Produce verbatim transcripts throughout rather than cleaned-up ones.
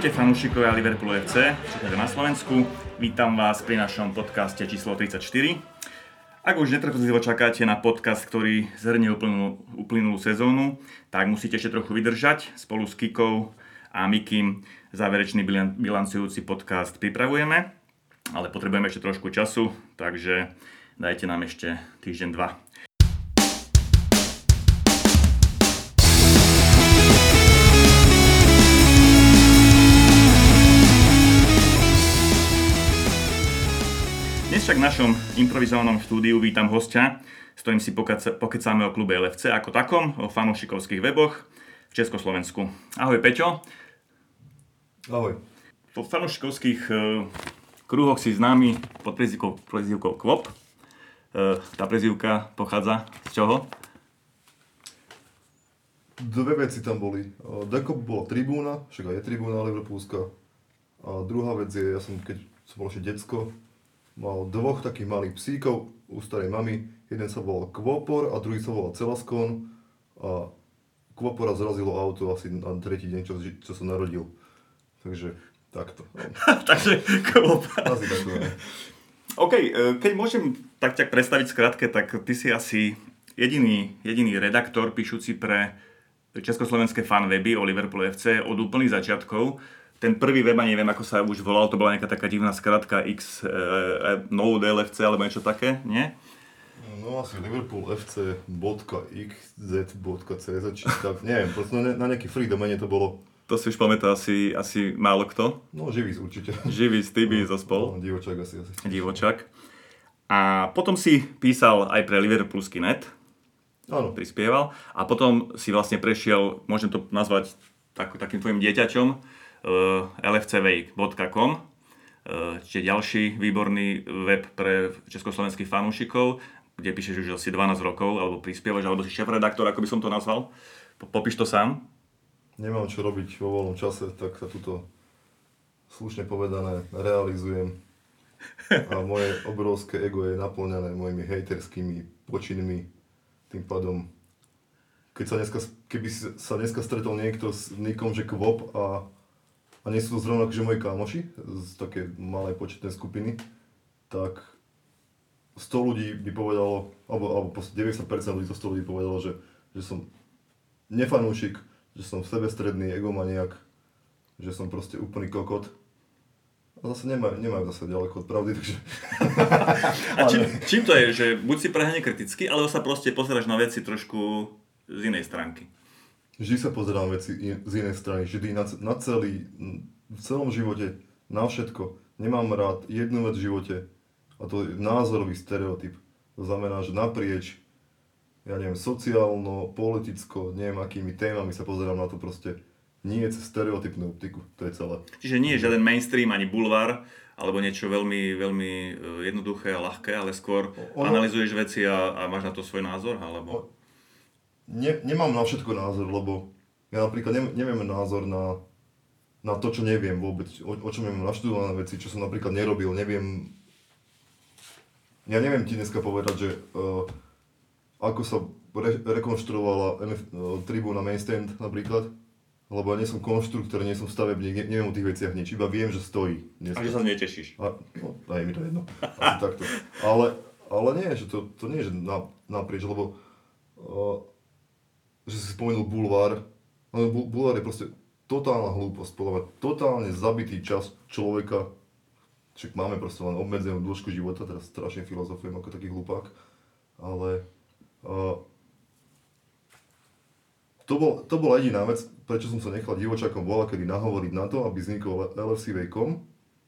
Ahojte fanúšikovia Liverpoolu ef cé, čakáte na Slovensku. Vítam vás pri našom podcaste číslo tridsaťštyri. Ak už netrpezlivo čakáte na podcast, ktorý zhrnie uplynulú, uplynulú sezónu, tak musíte ešte trochu vydržať. Spolu s Kikou a Mikim záverečný bilanciujúci podcast pripravujeme, ale potrebujeme ešte trošku času, takže dajte nám ešte týždeň dva. Dnes však v našom improvizovanom štúdiu vítam hostia, s ktorým si pokecáme o klube el ef cé ako takom, o fanúšikovských weboch v Československu. Ahoj Peťo. Ahoj. Po fanúšikovských e, kruhoch si známy pod prezývkou, prezývkou Kvop. E, tá prezývka pochádza z čoho? Dve veci tam boli. Dekop bola tribúna, však je tribúna liverpoolská. A druhá vec je, ja som keď som bol ešte decko, mal dvoch takých malých psíkov u starej mamy. Jeden sa volal Kvopor a druhý sa volal Celaskón. A Kvopora zrazilo auto asi na tretí deň, čo, čo sa narodil. Takže takto. Takže Kvop. Asi takto. OK, keď môžem tak ťa predstaviť skrátke, tak ty si asi jediný, jediný redaktor píšuci pre československé fanweby o Liverpool ef cé od úplných začiatkov. Ten prvý web, neviem ako sa už volal, to bola nejaká taká divná skratka X, e, e, no el ef cé alebo niečo také, nie? No asi liverpool ef cé bodka iks zet bodka cé zet, či tak, neviem, proste na, na nejaký free domene to bolo. To si už pamätá asi, asi málo kto? No Živís určite. Živís, ty by zo spol. No, Divočak asi asi. Divočak. A potom si písal aj pre liverpoolský net, áno, prispieval, a potom si vlastne prešiel, môžem to nazvať tak, takým tvojim dieťačom, el ef cé vej bodka com, čiže ďalší výborný web pre československých fanúšikov, kde píšeš už asi dvanásť rokov, alebo prispievaš, alebo si šéf-redaktor, ako by som to nazval. Popíš to sám? Nemám čo robiť vo voľnom čase, tak sa tuto slušne povedané realizujem. A moje obrovské ego je naplňané mojimi hejterskými počinmi, tým pádom keď sa dneska, keby sa dneska stretol niekto s nikom, že Kvop a a nie sú to zrovna akože moji kámoši z také malej početnej skupiny, tak sto ľudí by povedalo, alebo, alebo deväťdesiat percent ľudí to sto ľudí povedalo, že, že som nefanúšik, že som sebestredný egomaniak, že som proste úplný kokot. A zase nemajú, nemajú zase ďaleko od pravdy, takže... A čím, čím to je, že buď si prehane kriticky, alebo sa proste pozeráš na veci trošku z inej stránky? Vždy sa pozerám veci z inej strany, vždy na, na celý, v celom živote, na všetko. Nemám rád jednu vec v živote, a to je názorový stereotyp. To znamená, že naprieč, ja neviem, sociálno, politicko, neviem akými témami sa pozerám na to proste. Nie je stereotypnú optiku, to je celé. Čiže nie je žiaden mainstream, ani bulvár, alebo niečo veľmi, veľmi jednoduché a ľahké, ale skôr ono... analyzuješ veci a, a máš na to svoj názor, alebo... Ne, nemám na všetko názor, lebo ja napríklad ne, neviem názor na, na to, čo neviem vôbec, o, o čom mám naštudované veci, čo som napríklad nerobil, neviem... Ja neviem ti dneska povedať, že uh, ako sa re, rekonštruovala em ef, uh, tribúna Mainstand napríklad, lebo ja nie som konštruktor, nie som stavebník, ne, neviem o tých veciach nič, iba viem, že stojí. Dneska. A že sa netešíš. A, no, aj mi to jedno, asi takto. Ale, ale nie, že to, to nie je na, naprieč, lebo... Uh, že si spomenul bulvár, ale bulvár je proste totálna hlúposť, podľa totálne zabitý čas človeka, však máme proste len obmedzenú dĺžku života, teraz strašne filozofujem ako taký hlupák, ale uh, to, bol, to bola jediná vec, prečo som sa nechal Divočakom bola, kedy nahovoriť na to, aby vznikol el ef cé vej bodka com,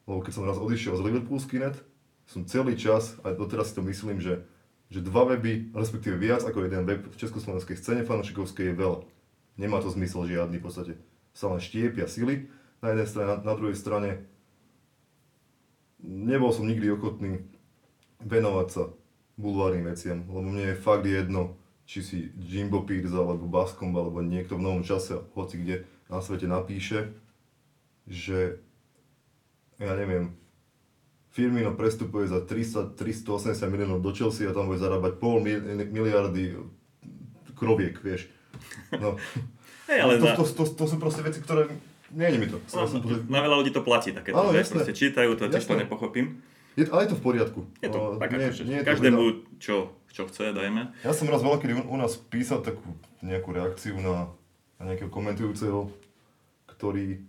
lebo keď som raz odišiel z liverpoolský net, som celý čas, a doteraz si to myslím, že že dva weby, respektíve viac ako jeden web v československej scéne fanúšikovskej je veľa. Nemá to zmysel žiadny v podstate. Sa len štiepia sily na jednej strane, na, na druhej strane nebol som nikdy ochotný venovať sa bulvárnym veciam, lebo mne je fakt jedno, či si Jimbo Peerz alebo Baskom alebo niekto v novom čase, hoci kde na svete napíše, že ja neviem, Firmino prestupuje za tristo osemdesiat miliónov do Chelsea a tam bude zarábať pol miliardy kroviek, vieš. No. Hey, ale to, za... to, to, to, to sú proste veci, ktoré Nie je mi to. No, no, pozrieť... Na veľa ľudí to platí takéto, proste čítajú to, tiež to nepochopím. Je to, ale je to v poriadku. Je to, tak nie, akože, nie je to každému, čo, čo chce, dajme. Ja som raz veľký u nás písal takú nejakú reakciu na, na nejakého komentujúceho, ktorý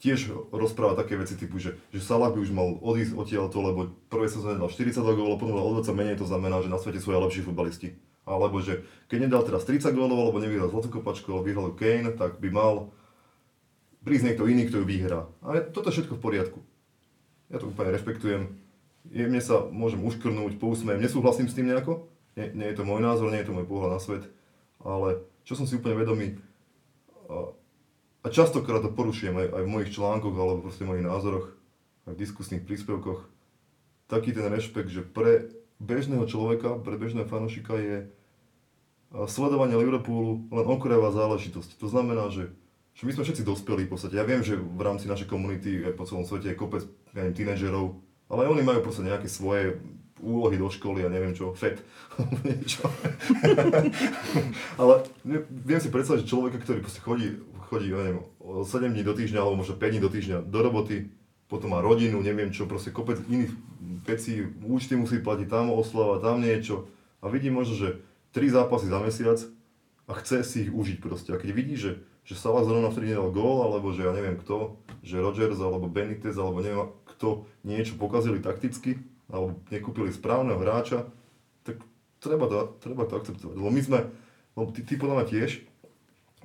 tiež rozpráva také veci typu, že, že Salah by už mal odísť odtiaľto, lebo prvé sezóne dal štyridsať gólov, potom dal o dvadsať menej, to znamená, že na svete sú aj lepší futbalisti. Alebo že keď nedal teraz tridsať gólov, alebo nevyhral zlatú kopačku, alebo vyhral Kane, tak by mal prísť niekto iný, kto ju vyhrá. Ale toto je všetko v poriadku. Ja to úplne rešpektujem. Jemne sa môžem uškrnúť, pousmiem, nesúhlasím s tým nejako, nie, nie je to môj názor, nie je to môj pohľad na svet, ale čo som si úplne vedomý, a, a častokrát to porušujem aj, aj v mojich článkoch, alebo proste v mojich názoroch, aj v diskusných príspevkoch, taký ten rešpekt, že pre bežného človeka, pre bežného fanúšika je sledovanie Liverpoolu len okrajová záležitosť. To znamená, že že my sme všetci dospelí v podstate. Ja viem, že v rámci našej komunity po celom svete je kopec, ja neviem, tínedžerov, ale oni majú proste nejaké svoje úlohy do školy a ja neviem čo, fet, niečo. Ale viem si predstaviť, že človeka, ktorý proste chodí, chodí ja neviem, sedem dní do týždňa, alebo možno päť dní do týždňa do roboty, potom má rodinu, neviem čo, proste kopec iných vecí, účty musí platiť, tam oslava, tam niečo. A vidí možno, že tri zápasy za mesiac a chce si ich užiť proste. A keď vidí, že že Salah zrovna vtedy nedal gól, alebo že ja neviem kto, že Rodgers alebo Benitez alebo neviem kto niečo pokazili takticky, alebo nekúpili správneho hráča, tak treba to, treba to akceptovať. Lebo my sme, lebo ty, ty podľa mňa tiež,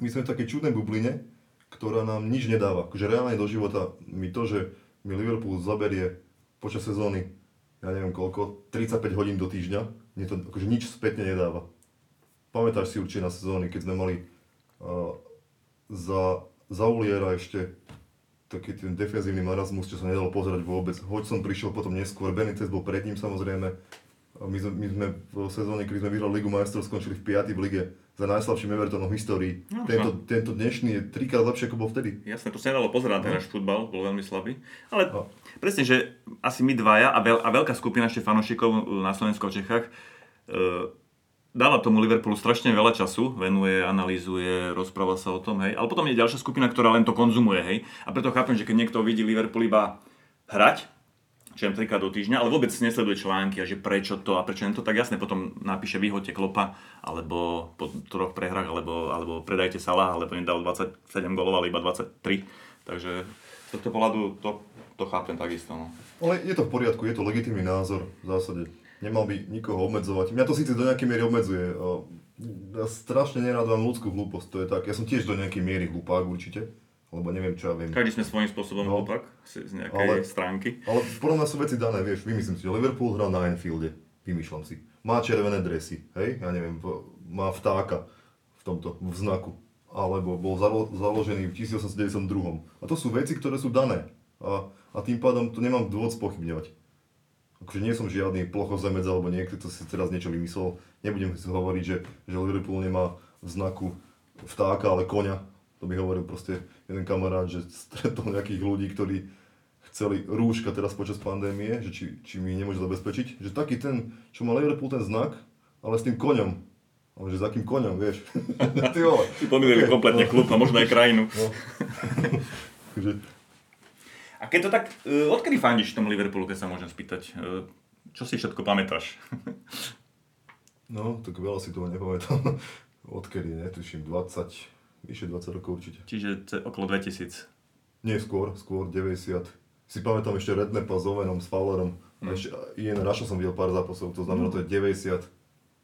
my sme v takej čudnej bubline, ktorá nám nič nedáva. Akože reálne do života mi to, že mi Liverpool zaberie počas sezóny, ja neviem koľko, tridsaťpäť hodín do týždňa, mne to akože nič spätne nedáva. Pamätáš si určite na sezóny, keď sme mali uh, Za, za Uliera ešte taký ten defenzívny marazmus, čo sa nedalo pozerať vôbec. Hodgson prišiel potom neskôr, Benitez bol pred ním samozrejme. My sme, my sme v sezóne, keď sme vyhrali Ligu majstrov, skončili v piatej v lige za najslabším Evertonom v histórii. No, tento, no. tento dnešný je trikrát lepšie, ako bol vtedy. Jasné, to sa nedalo pozerať, no. Ten náš futbal bol veľmi slabý. Ale no. Presne, že asi my dvaja a, veľ, a veľká skupina ešte fanúšikov na Slovensku a Čechách e- dáva tomu Liverpoolu strašne veľa času, venuje, analýzuje, rozpráva sa o tom, hej. Ale potom je ďalšia skupina, ktorá len to konzumuje, hej. A preto chápem, že keď niekto vidí Liverpool iba hrať, čo len trikrát do týždňa, ale vôbec nesleduje články a že prečo to a prečo len to, tak jasne potom napíše výhodte Klopa, alebo po troch prehrách, alebo, alebo predajte Salah, alebo nedal dvadsaťsedem gólov, ale iba dvadsaťtri. Takže z tohto pohľadu to, to chápem takisto, no. Ale je to v poriadku, je to legitímny názor v zásade. Nemal by nikoho obmedzovať. Mňa to síce do nejakej miery obmedzuje. Ja strašne nerád mám ľudskú hlúposť, to je tak. Ja som tiež do nejakej miery hlupák určite, lebo neviem čo ja viem. Každý sme svojím spôsobom no, hlupák z nejakej ale, stránky. Ale podľa mňa sú veci dané, vieš, vymyslím si, že Liverpool hral na Anfielde, vymýšľam si. Má červené dresy, hej, ja neviem, má vtáka v tomto, v znaku. Alebo bol zalo, založený v tisícosemstodeväťdesiatdva. A to sú veci, ktoré sú dané. A, a tým pádom to nemám dôvod spochybňovať. Akože nie som žiadny plochozemec alebo niekto, kto si teraz niečo vymyslel. Nebudem si hovoriť, že, že Liverpool nemá v znaku vtáka, ale koňa. To by hovoril proste jeden kamarát, že stretol nejakých ľudí, ktorí chceli rúška teraz počas pandémie, že či, či mi nemôže zabezpečiť. Že taký ten, čo má Liverpool ten znak, ale s tým koňom. Ale že za akým koňom, vieš. Ty vole. Si pomýlili kompletne klub a možno aj krajinu. No. A keď to tak, odkedy fandíš tomu Liverpoolu, keď sa môžem spýtať? Čo si všetko pamätáš? No, tak veľa si toho nepamätám. Odkedy, netuším, dvadsať, vyše dvadsať rokov určite. Čiže okolo dvetisíc? Nie, skôr, skôr, deväťdesiat. Si pamätám ešte Rednepa s Ovenom, s Fowlerom. Mm. Ešte Ian Rusha som videl pár zápasov, to znamená, mm. to je deväťdesiat.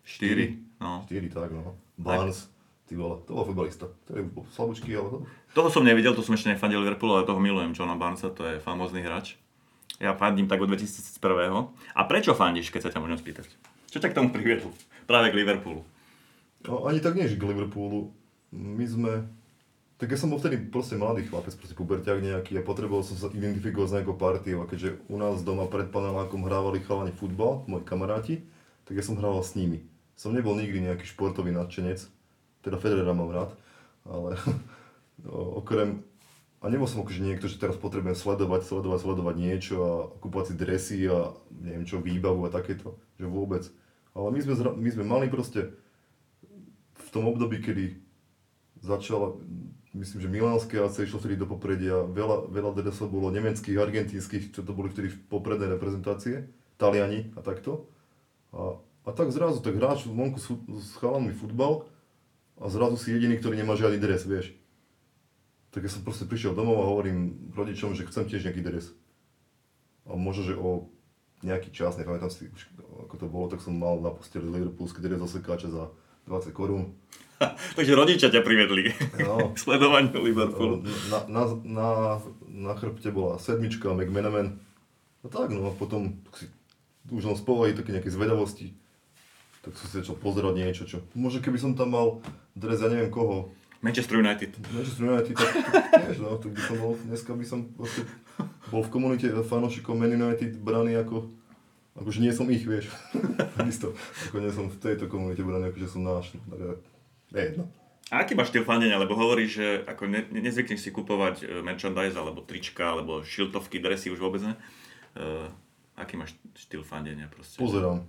štyri, no. štyri, tak no. Barnes. Ty vole, to bol futbalista, ktorý bol slabúčky, ale to... Toho som nevidel, to som ešte nefandil Liverpoolu, ale toho milujem, Johna Barnesa, to je famózny hráč. Ja fandím tak od dvetisícjeden. A prečo fandíš, keď sa ťa môžem spýtať? Čo ťa k tomu priviedlo? Práve k Liverpoolu. No, ani tak nie, že k Liverpoolu. My sme... Tak ja som bol vtedy proste mladý chlapec, proste puberťák nejaký a potreboval som sa identifikovať s nejakou partiou. A keďže u nás doma pred panelákom hrávali chalani futbal, moji kamaráti, tak ja som hrával s nimi. Som nebol nikdy nejaký športový nadšenec. Teda Federera mám rád, ale okrem... A nebol som akože niekto, že teraz potrebujem sledovať, sledovať, sledovať niečo a kúpovať si dresy a neviem čo, výbavu a takéto, že vôbec. Ale my sme, my sme mali proste v tom období, kedy začal, myslím, že milánske a sa išlo vtedy do popredia. Veľa, veľa dresov bolo nemeckých, argentínskych, čo to boli vtedy popredné reprezentácie, Taliani a takto. A, a tak zrazu, tak hráč vonku s, s chalanmi futbal a zrazu si jediný, ktorý nemá žiadny dres, vieš. Tak ja som proste prišiel domov a hovorím rodičom, že chcem tiež nejaký dres. A možno, že o nejaký čas, nepamätám si už ako to bolo, tak som mal na posteli liverpoolský dres zasekáča za dvadsať korún. Takže rodičia ťa privedli no, k sledovaniu Liverpoolu. Na, na, na, na chrbte bola sedmička, McManaman. No tak, no a potom si už len spovají také nejaké zvedavosti. Tak som si začal pozerať niečo, čo... Možno keby som tam mal dres, ja neviem koho. Manchester United. Manchester United, tak tiež, no. Tak by som bol, dneska by som proste bol v komunite fanúšikov Man United braný ako... Akože nie som ich, vieš. Isto. Ako nie som v tejto komunite braný, akože som náš. Jedno. A aký máš štýl fanenia? Lebo hovoríš, že ako ne, nezvykneš si kupovať merchandise, alebo trička, alebo šiltovky, dresy, už vôbec ne. Uh, aký máš štýl fanenia proste? Pozerám.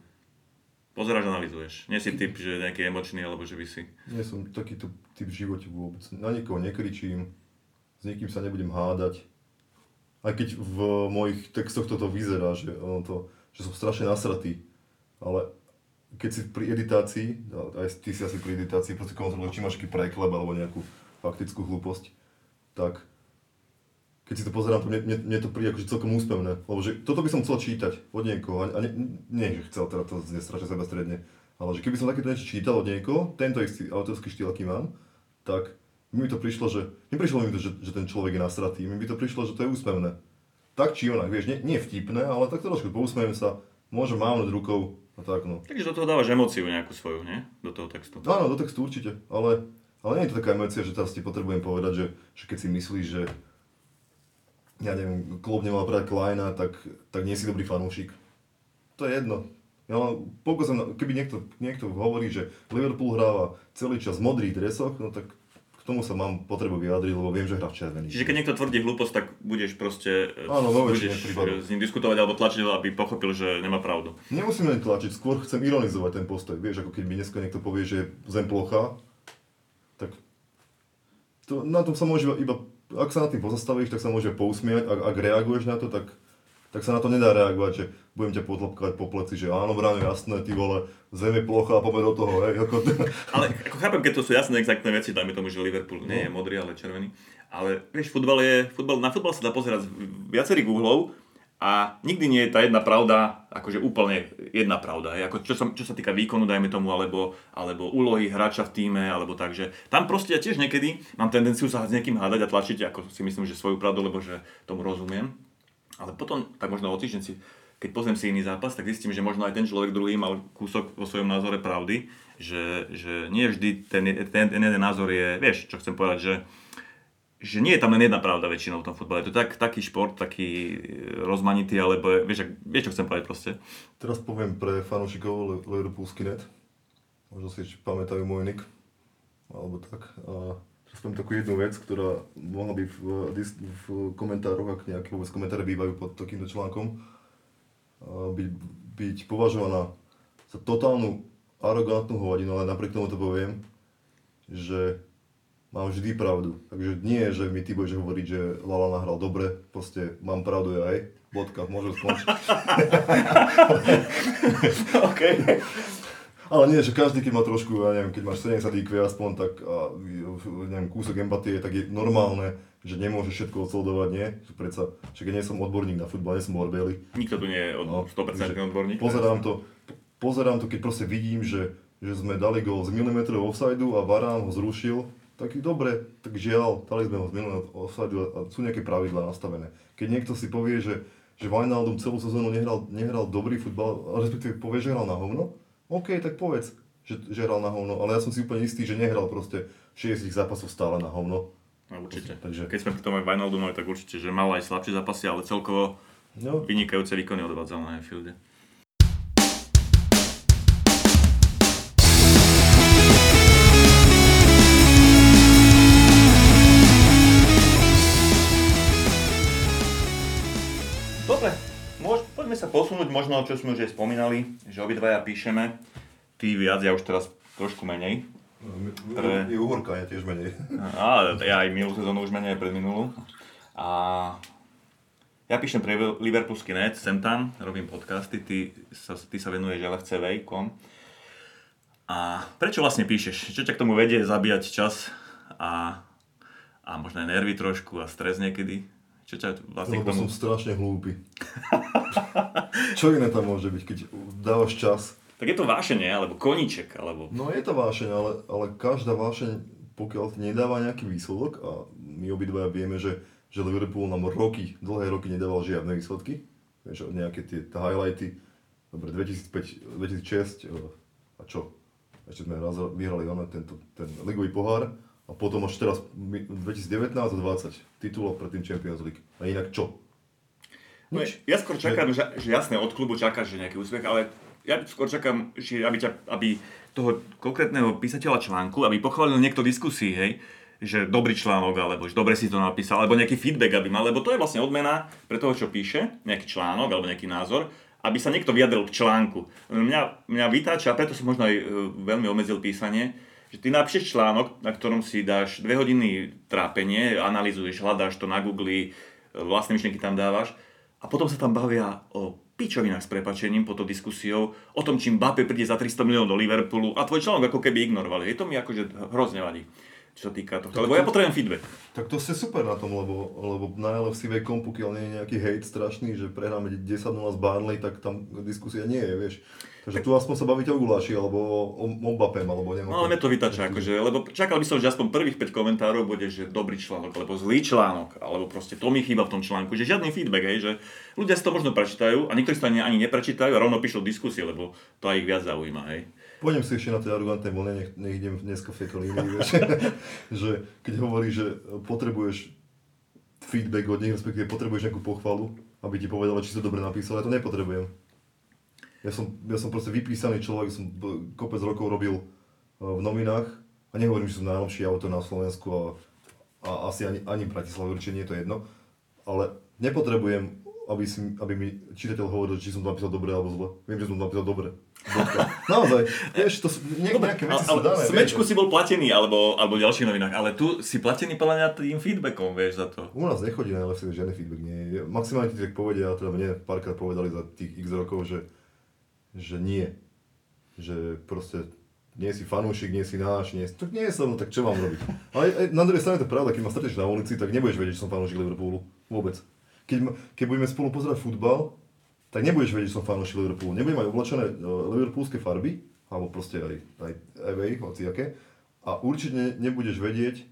Pozeráš, analyzuješ. Nie si typ, že nejaký emočný, alebo že by si... Nie som takýto typ v živote vôbec. Na nikoho nekričím, s niekým sa nebudem hádať. Aj keď v mojich textoch toto vyzerá, že, to, že som strašne nasratý, ale... Keď si pri editácii, aj ty si asi pri editácii, proste kontroluješ, či máš aký preklep alebo nejakú faktickú hlúposť, tak keď si to pozerám, to mne, mne, mne to príde akože celkom úspevné, lebo že toto by som chcel čítať od niekoho, a nie, nie že chcel, teda to znie strašne sebastredne, ale že keby som takéto niečo čítal od niekoho, tento istý autorský štýl, aký mám, tak mi to prišlo, že, neprišlo mi to, že, že ten človek je nasratý, mi by to prišlo, že to je úspevné. Tak či onak, vieš, nie, nie vtipné, ale tak trošku pousmiem sa, môžem mávnuť rukou. A tak, no. Takže do toho dávaš emóciu nejakú svoju, nie? Do toho textu. Áno, do textu určite, ale, ale nie je to taká emócia, že teraz ti potrebujem povedať, že, že keď si myslíš, že ja neviem, Klopp nemal brať Kleina, tak, tak nie si dobrý fanúšik. To je jedno. Ja len pokusím, keby niekto, niekto hovorí, že Liverpool hráva celý čas v modrých dresoch, no tak k tomu sa mám potrebu vyjadriť, lebo viem, že hrá v červený. Čiže keď niekto tvrdí hlúposť, tak budeš proste áno, budeš s ním diskutovať alebo tlačiť, aby pochopil, že nemá pravdu. Nemusím len tlačiť, skôr chcem ironizovať ten postoj. Vieš, ako keď mi dneska niekto povie, že je zem plochá, tak to, na tom sa môže iba, ak sa na tým pozastavíš, tak sa môže pousmiať, ak, ak reaguješ na to, tak, tak sa na to nedá reagovať, že budem ťa potlapkať po pleci, že áno, bráno, jasné, ty vole, zem je plochá, poďme do toho, hej, ako... Ale ako chápem, keď to sú jasné, exaktné veci, dajme tomu, že Liverpool nie je modrý, ale červený, ale vieš, futbal je, futbal, na futbal sa dá pozerať z viacerých uhlov a nikdy nie je tá jedna pravda, akože úplne jedna pravda, hej, ako čo sa, čo sa týka výkonu, dajme tomu, alebo, alebo úlohy hráča v tíme, alebo tak, že tam proste ja tiež niekedy mám tendenciu sa s niekým hádať a tlačiť, ako si myslím, že svoju pravdu, lebo že tomu rozumiem, ale potom, tak možno o týždeň si keď pozriem si iný zápas, tak zistím, že možno aj ten človek druhý mal kúsok vo svojom názore pravdy, že, že nie vždy ten, ten, ten jeden názor je, vieš, čo chcem povedať, že, že nie je tam len jedna pravda väčšinou v tom futbale. Je to tak, taký šport, taký rozmanitý, alebo vieš, vieš, čo chcem povedať proste. Teraz poviem pre fanúšikov liverpoolský net, možno si ešte pamätajú môj nick, alebo tak. A teraz poviem takú jednu vec, ktorá mohla byť v, v komentároch, ak nejaké vôbec komentáre bývajú pod takýmto článkom, Byť, byť považovaná za totálnu arogantnú hovadinu, ale napriek tomu to poviem, že mám vždy pravdu. Takže nie je, že mi ty budeš hovoriť, že Lallana hral dobre, proste mám pravdu aj, bodka, môžem skončiť. Okay. Ale nie, že každý, keď má trošku, ja neviem, keď máš sedemdesiat í kjú aspoň, tak a, neviem, kúsok empatie, tak je normálne, že nemôžeš všetko odsledovať, nie? Že predsa, že keď nie som odborník na futbal, nie som Orbeli. Nikto tu nie je od, no, sto percent odborník. Pozerám to, pozerám to, keď proste vidím, že, že sme dali gól z milimetrového offsideu a Varán ho zrušil, tak dobre, tak žiaľ, dali sme ho z milimetrového offsideu a sú nejaké pravidlá nastavené. Keď niekto si povie, že, že Wijnaldum celú sezónu nehral, nehral dobrý futbal, respektíve povie, že hral na hovno, OK, tak povedz, že, že hral na hovno, ale ja som si úplne istý, že nehral proste šesťdesiat zápasov stále na hovno. No, určite. Takže... Keď sme pri tom aj Wijnaldumali, tak určite, že mal aj slabšie zápasy, ale celkovo no, vynikajúce výkony odvádzal na Anfielde. Dobre. Poďme sa posunúť možno, čo sme už aj spomínali, že obidvaja píšeme, ty viac, ja už teraz trošku menej, Ktoré... Je uhorka, ja tiež menej. Á, ja aj minulú sezónu už menej, aj predminulú. A ja píšem pre liverpoolský net, sem tam, robím podcasty, ty sa, ty sa venuješ el ef cé vej bodka com. A prečo vlastne píšeš? Čo ťa k tomu vedie zabíjať čas a, a možno aj nervy trošku a stres niekedy? Čo ťa vlastne k tomu... Lebo som strašne hlúpy. Čo iné tam môže byť, keď dávaš čas? Tak je to vášeň, alebo koníček, alebo... No je to vášeň, ale, ale každá vášeň, pokiaľ nedáva nejaký výsledok, a my obidvaja vieme, že, že Liverpool nám roky, dlhé roky nedával žiadne výsledky, vieš, nejaké tie highlighty, dobre, dvetisícpäť, dvetisícšesť a čo? Ešte sme raz vyhrali ono, tento, ten ligový pohár a potom až teraz dvetisícdevätnásť a dvadsať titulov predtým Champions League. A inak čo? No, ja skôr čakám, že, že jasné, od klubu čakáš nejaký úspech, ale... Ja skôr čakám, že aby, ťa, aby toho konkrétneho písateľa článku, aby pochválil niekto diskusii, hej, že dobrý článok, alebo že dobre si to napísal, alebo nejaký feedback, aby mal, lebo to je vlastne odmena pre toho, čo píše, nejaký článok alebo nejaký názor, aby sa niekto vyjadril k článku. Mňa, mňa vytáča, preto som možno aj veľmi obmedzil písanie, že ty napíšeš článok, na ktorom si dáš dve hodiny trápenie, analyzuješ, hľadáš to na Google, vlastné myšlienky tam dávaš a potom sa tam bavia o pičovinách s prepačením po to diskusiou o tom, či Mbappé príde za tristo miliónov do Liverpoolu a tvoj článok ako keby ignorovali. Je to mi akože hrozne vadí, čo sa týka tohto, lebo to, ja potrebujem feedback. Tak to ste super na tom, lebo, lebo na el ef cé vé kompukiaľ nie je nejaký hate strašný, že prehráme desať nula z Burnley, tak tam diskusia nie je, vieš. Takže tak, tu aspoň sa bavíte o guláši, alebo o, o Mbappém, alebo neviem. No ale mňa to vytača, akože, lebo čakal by som, že aspoň prvých päť komentárov bude, že dobrý článok, alebo zlý článok, alebo proste to mi chýba v tom článku, že žiadny feedback, hej, že ľudia si to možno prečítajú a niektorí si to ani neprečítajú a rovno píšu diskusie, lebo to aj ich viac zaujíma, hej. Pôjdem si ešte na tej arrogantnej vlne, nech, nech idem dneska v tejto línii, že keď hovoríš, že potrebuješ feedback od nich, respektíve potrebuješ nejakú pochvalu, aby ti povedala, či si to dobre napísal, ja to nepotrebujem. Ja som, ja som proste vypísaný človek, som kopec rokov robil v novinách a nehovorím, že som najlepší autor na Slovensku a, a asi ani, ani v Bratislave, určite nie je to jedno, ale nepotrebujem, aby, si, aby mi čitateľ hovoril, či som to napísal dobre alebo zle. Viem, že som to napísal dobre. Naozaj, vieš, to sú niek- dobre, nejaké veci ale, sú dané. Smečku vieš, si bol platený, alebo, alebo v ďalších novinách, ale tu si platený podľa tým feedbackom, vieš, za to. U nás nechodí na el ef cé žiadny feedback, nie. Maximálne ti tak povedia, teda mne párkrát povedali za tých x rokov, že, že nie. Že proste nie si fanúšik, nie si náš, nie si... Tak nie som, tak čo mám robiť? Ale aj, na druhej strane to je pravda, keď ma stretneš na ulici, tak nebudeš vedieť, že som fanúšik Liverpoolu. Vôbec. Keď, keď budeme spolu pozerať futbal, tak nebudeš vedieť, že som fanúšik Liverpoolu. Nebudem mať oblačené liverpoolské farby, alebo proste aj, aj away, hoci aké. A určite nebudeš vedieť,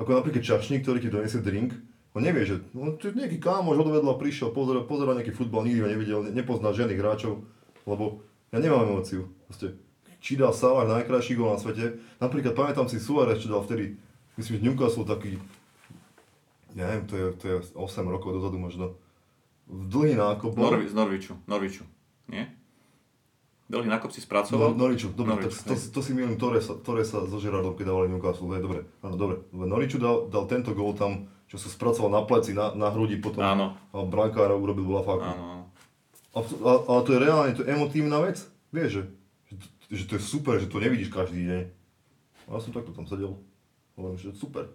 ako napríklad čašník, ktorý ti donesie drink, on nevie, že no, nejaký kámoš odvedla, prišiel, pozeral, pozeral nejaký futbal, nikdy ho nevidel, nepozná žiadnych hráčov, lebo ja nemám emóciu. Proste, či dal Salah najkrajší gól na svete, napríklad pamätám si Suárez, čo dal vtedy, myslím, že Newcastle taký, neviem, to je, to je osem rokov dozadu možno. V dlhý nákop... Norvi, z Norwichu, Norwichu, nie? Dlhý nákop si spracoval? No, Norwichu, dobre, Norwich, tak, to, to si milím Torresa, Torresa so Gerardom, keď dávali Newcastle, hej, dobre, áno, dobre. Norwichu dal, dal tento gól tam, čo sa spracoval na pleci, na, na hrudi, potom áno. A brankára urobil blafáku. Áno, áno. A, a, ale to je reálne, to je emotívna vec, vieš, že, že, že to je super, že to nevidíš každý deň. A ja som takto tam sedel, hovorím, že super.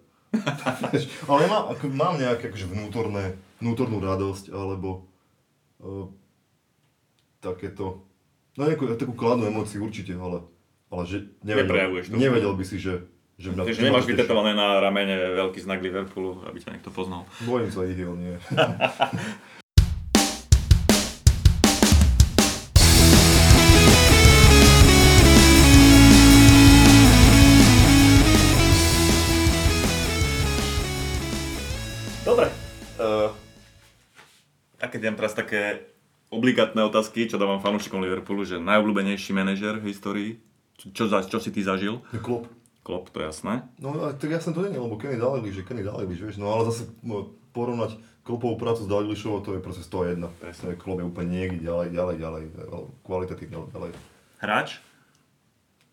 Ale ja má, mám nejaké akože vnútorné, vnútornú radosť, alebo uh, takéto, no nejakú takú kladnú emóciu určite, ale, ale že nevedel, nevedel by si, že... že Takže nemáš vytetované na ramene veľký znak Liverpoolu, aby ťa niekto poznal. Bojím sa ich, nie. Keď dám teraz také obligátne otázky, čo dávam fanúšikom Liverpoolu, že najobľúbenejší manažer v histórii, čo, čo, čo si ty zažil? Klopp. Klopp, to je jasné. No ale tak jasné to nie, lebo Kenny Dalglish, Kenny Dalglish, vieš, no ale zase no, porovnať Kloppovú prácu s Dalglishou, to je proste sto jeden. Presne. Klopp je úplne niekde ďalej, ďalej, ďalej, kvalitatívne ďalej. Hráč?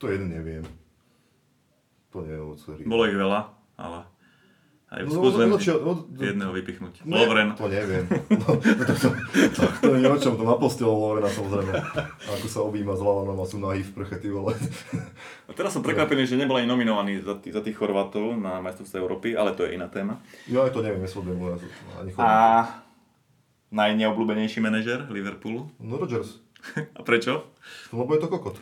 To jeden neviem. To neviem, co je. Bolo ich veľa, ale... Aj skúsme no, no, no, jedného vypichnúť. Ne, Lovren. To neviem. No, to, to, to, to je o čom, to napostelil Lovrena samozrejme. Ako sa objíma s Lallanom a sú nahý v prche, ty vole. A teraz som prekvapený, že nebol ani nominovaný za, tý, za tých Chorvátov na majstrovstve Európy, ale to je iná téma. Ja aj to neviem, nesledujem ja ani Chorvátov. A najneobľúbenejší manažer Liverpoolu? No Rodgers. A prečo? Lebo je to kokot.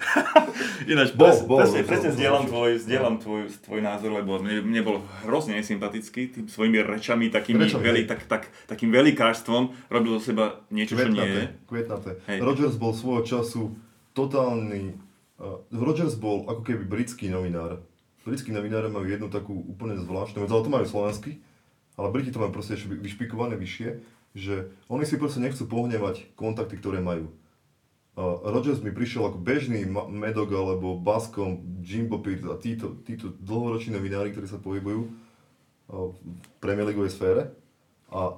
Ináč, bol, pres, bol, presne, bol, presne bol, zdieľam, tvoj, zdieľam tvoj, tvoj názor, lebo mne, mne bol hrozne nesympatický tým svojimi rečami, takými rečami. Veli, tak, tak, takým veľkárstvom robil zo seba niečo, kvetnaté, čo nie je. Kvetnaté. Hej. Rodgers bol svojho času totálny... Uh, Rodgers bol ako keby britský novinár. Britskí novinári majú jednu takú úplne zvláštnu, ale to majú slovenský, ale Briti to majú proste vyšpikované vyššie, že oni si proste nechcú pohnevať kontakty, ktoré majú. Uh, Rodgers mi prišiel ako bežný ma- Medog alebo Baskom, Jimbo Peerz a títo, títo dlhoroční novinári, ktorí sa pohybujú uh, v Premier Leagueovej sfére. A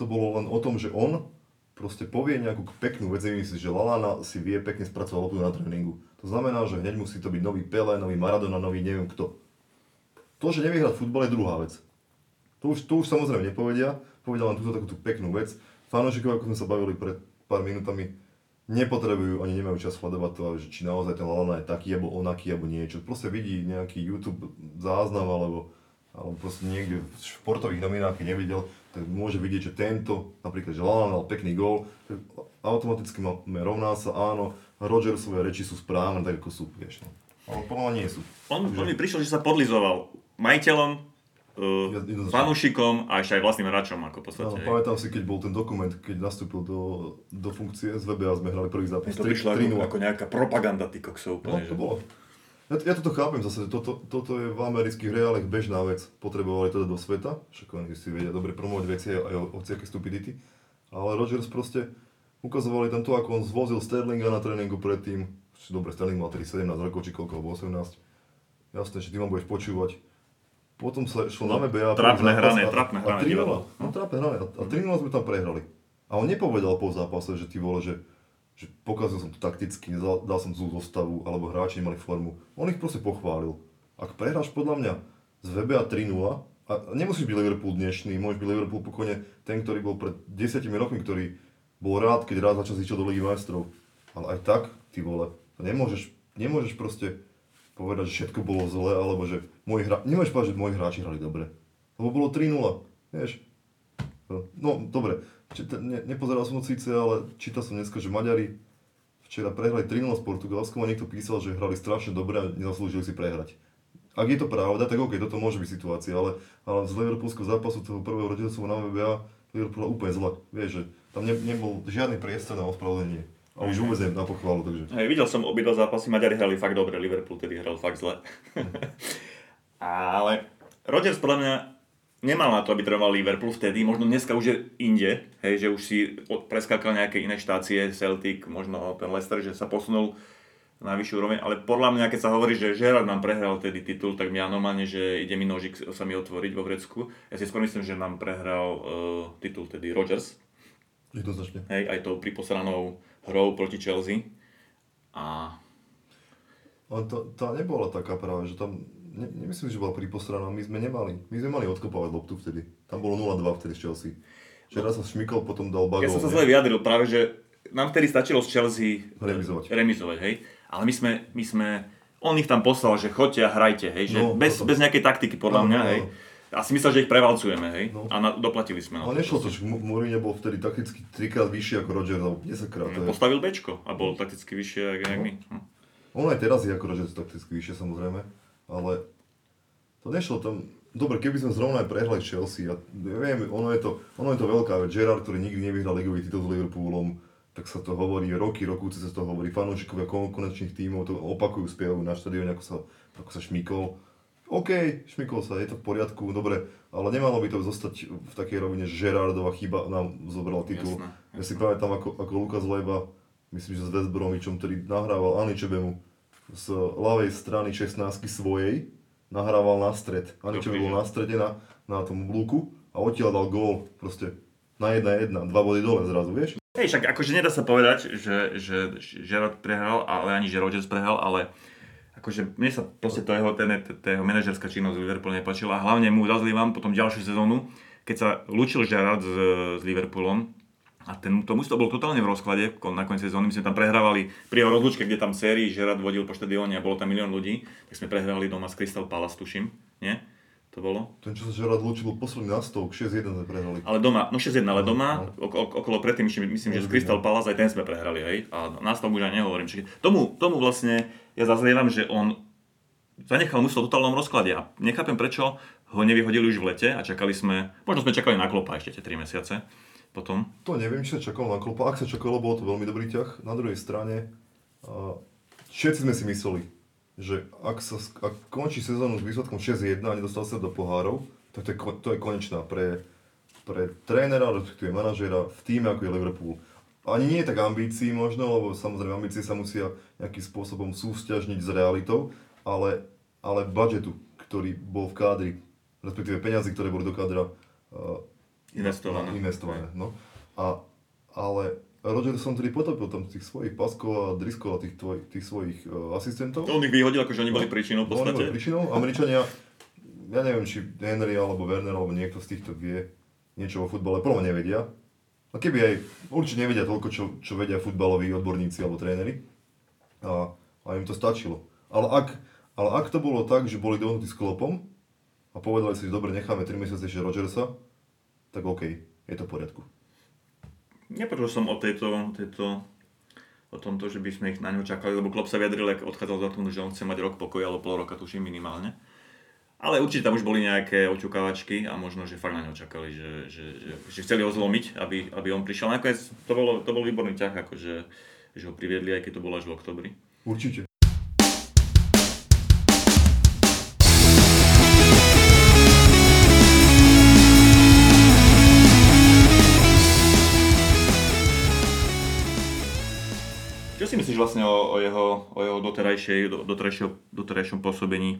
to bolo len o tom, že on proste povie nejakú peknú vec, myslí, že Lallana si vie pekne spracovať loptu na tréningu. To znamená, že hneď musí to byť nový Pelé, nový Maradona, nový neviem kto. To, že nevie hrať futbal, je druhá vec. To už, to už samozrejme nepovedia, povedal len túto takúto peknú vec. Fanúšikov, ako sme sa bavili pred pár minútami, nepotrebujú, ani nemajú čas sledovať to, že či naozaj ten Lallana je taký, alebo onaký, alebo niečo. Proste vidí nejaký YouTube záznam, alebo, alebo proste niekde v športových novinách, keď nevidel, tak môže vidieť, že tento, napríklad, že Lallana dal pekný gól, automaticky máme rovná sa, áno, Rodgersové reči sú správne, tak ako sú, vieš, no. Ale podľa nie sú. On, on mi prišiel, že sa podlizoval majiteľom, Uh, fanúšikom a ešte aj vlastným hráčom ako v podstate. No, pamätám si, keď bol ten dokument, keď nastúpil do, do funkcie z vé bé á, sme hrali prvý zápas. To vyšlo ako nejaká propaganda, ty kokso úplne. No, to že... bolo. Ja, ja toto chápem zase, toto, toto je v amerických reálech bežná vec. Potrebovali teda do sveta, však oni si vedia dobre promovať veci aj o hociaké stupidity. Ale Rodgers proste ukazovali tam to, ako on zvozil Sterlinga na tréningu predtým. Dobre, Sterling mal tedy sedemnásť rokov, či koľko, alebo osemnásť. Jasné, že ty vám budeš počúvať. Potom sa šlo no, na em bé á, trapné hrané, trapné hrané divadlo. No trapné hrané a tri nula sme tam prehrali. A on nepovedal po zápase, že ty vole, že, že pokazil som to takticky, dal, dal som zlú zostavu, alebo hráči nemali formu. On ich proste pochválil. Ak prehráš podľa mňa z vé bé á tri nula, a nemusíš byť Liverpool dnešný, môžeš byť Liverpool pokojne ten, ktorý bol pred desiatimi rokmi, ktorý bol rád, keď raz začas išiel do Ligy majstrov. Ale aj tak, ty vole, nemôžeš, nemôžeš proste povedať, že všetko bolo zle, alebo že moji hráči, nemôžeš povedať, že moji hráči hrali dobre. Lebo bolo tri nula, vieš. No, dobre, Čita, ne, nepozeral som to síce, ale čítal som dneska, že Maďari včera prehrali tri nula s Portugalskom a niekto písal, že hrali strašne dobre a nezaslúžili si prehrať. Ak je to pravda, tak okej, okay, toto môže byť situácia, ale, ale z Liverpoolského zápasu toho prvého roditeľstva na vé bé á Liverpoola úplne zle, vieš, že tam ne, nebol žiadny priestor na ospravedlnenie. A už vôbec na pochválu, takže... Hej, videl som obidva zápasy, Maďari hrali fakt dobre, Liverpool tedy hral fakt zle. Ale Rodgers podľa mňa nemal na to, aby trénoval Liverpool vtedy, možno dneska už je inde, hej, že už si preskákal nejaké iné štácie, Celtic, možno ten Leicester, že sa posunul na vyššiu úroveň, ale podľa mňa, keď sa hovorí, že Gerard nám prehral tedy titul, tak mňa normálne, že ide mi nožík sa mi otvoriť vo vrecku. Ja si skôr myslím, že nám prehral uh, titul tedy Rodgers. Jednoznačne. Hej, aj tou priposranou hrou proti Chelsea. A... Ale tá, tá nebola taká práve, že tam... Ne, nemyslím, že bola priposraná, my sme nemali. My sme mali odkopávať loptu vtedy. Tam bolo nula dva vtedy z Chelsea. Včera no, sa šmykol, potom dal bagol. Ja som sa zle vyjadril práve, že nám vtedy stačilo z Chelsea... Remizovať. Remizovať, hej. Ale my sme... My sme on ich tam poslal, že choďte a hrajte, hej. Že no, bez, bez nejakej taktiky, podľa no, mňa, no, hej. No. Asi myslel, že ich prevalcujeme, hej? No. A na, doplatili sme na to. Ale nešlo to, že Mourinho bol vtedy takticky trikrát vyšší ako Rodgers, alebo desaťkrát. No, postavil bečko a bol takticky vyššie ako no. my. Hm. On aj teraz je ako Rodgers takticky vyššie, samozrejme. Ale to nešlo tam... Dobre, keby sme zrovna aj prehrali Chelsea, ja viem, ono je to, ono je to veľká vec. Gerard, ktorý nikdy nevyhral ligový titul s Liverpoolom, tak sa to hovorí roky, rokúci sa to hovorí. Fanúšikovia konečných tímov to opakujú, spievajú na štadióne, ako sa, ako sa šmykol. OK, šmykol sa, je to v poriadku, dobre, ale nemalo by to zostať v takej rovine, že Gerardova chyba nám zobrala titul. Jasné, jasné. Ja si pamätám, ako, ako Lukas Leiva, myslím, že s West Bromichom, ktorý nahrával Aničebemu z ľavej strany šestnástky svojej, nahrával na stred. Aničebe bol na strede na, na tom blúku a odtiaľ dal gól, proste na jedna jedna, dva body dole zrazu, vieš? Hej, však akože nedá sa povedať, že Gerard prehral, ale ani že Rodgers prehral, ale akože mne sa proste to jeho, ten, ten jeho manažerská činnosť v Liverpoole nepačila. Hlavne mu zazlívam potom ďalšiu sezónu, keď sa lúčil Gerrard s, s Liverpoolom. A ten, to mužstvo bolo totálne v rozklade na konci sezóny. My sme tam prehrávali pri jeho rozlúčke, kde tam sérii Gerrard vodil po štadióne a bolo tam milión ľudí. Tak sme prehrávali doma s Crystal Palace, tuším. Nie? To bolo? Ten, čo sa Gerrard lúčil, posledný nástovok, šesť jeden sme prehrali. Ale doma, no šesť jedna, ale doma, no. Okolo predtým, myslím, že z Crystal Palace aj ten sme prehrali, hej. A nástovok už aj nehovorím. Tomu, tomu vlastne ja zazlievam, že on zanechal mužstvo v totálnom rozklade. A nechápem, prečo ho nevyhodili už v lete a čakali sme, možno sme čakali na Kloppa ešte tie tri mesiace. Potom? To neviem, či sa čakalo na Klopa. Ak sa čakalo, bolo to veľmi dobrý ťah. Na druhej strane, všetci sme si mysleli, že ak, sa, ak končí sezónu s výsledkom šesť jedna a nedostal sa do pohárov, tak to je, to je konečná pre, pre trénera, respektíve manažéra v týme, ako je Liverpool. Ani nie je tak ambícií možno, lebo samozrejme ambície sa musia nejakým spôsobom súvzťažniť s realitou, ale, ale budžetu, ktorý bol v kádri, respektíve peniazy, ktoré boli do kádra, investované. investované no. A, ale Rodgers som tedy potopil tam tých svojich paskov a driskov a tých, tvoj, tých svojich uh, asistentov. To on ich vyhodil, akože oni boli príčinou v podstate. Oni boli príčinou. Američania, ja neviem, či Henry alebo Werner alebo niekto z týchto vie niečo o futbale, prvom nevedia. A keby aj, určite nevedia toľko, čo, čo vedia futbaloví odborníci alebo tréneri. A, a im to stačilo. Ale ak, ale ak to bolo tak, že boli dohodnutí s Kloppom a povedali si, že dobre, necháme tri mesiace ešte Rodgersa, tak OK, je to v poriadku. Nepočul som o tejto, tejto, o tomto, že by sme ich na ňo čakali, lebo Klopp sa vyjadril, ak odchádzal z Dortmundu, že on chce mať rok pokoja, alebo pol roka, tuším minimálne. Ale určite tam už boli nejaké očukávačky a možno, že fakt na ňo čakali, že, že, že, že chceli ho zlomiť, aby, aby on prišiel. Nakoniec to, to bol výborný ťah, akože, že ho priviedli, aj keď to bolo až v októbri. Určite. Čo si myslíš vlastne o, o jeho, o jeho doterajšom pôsobení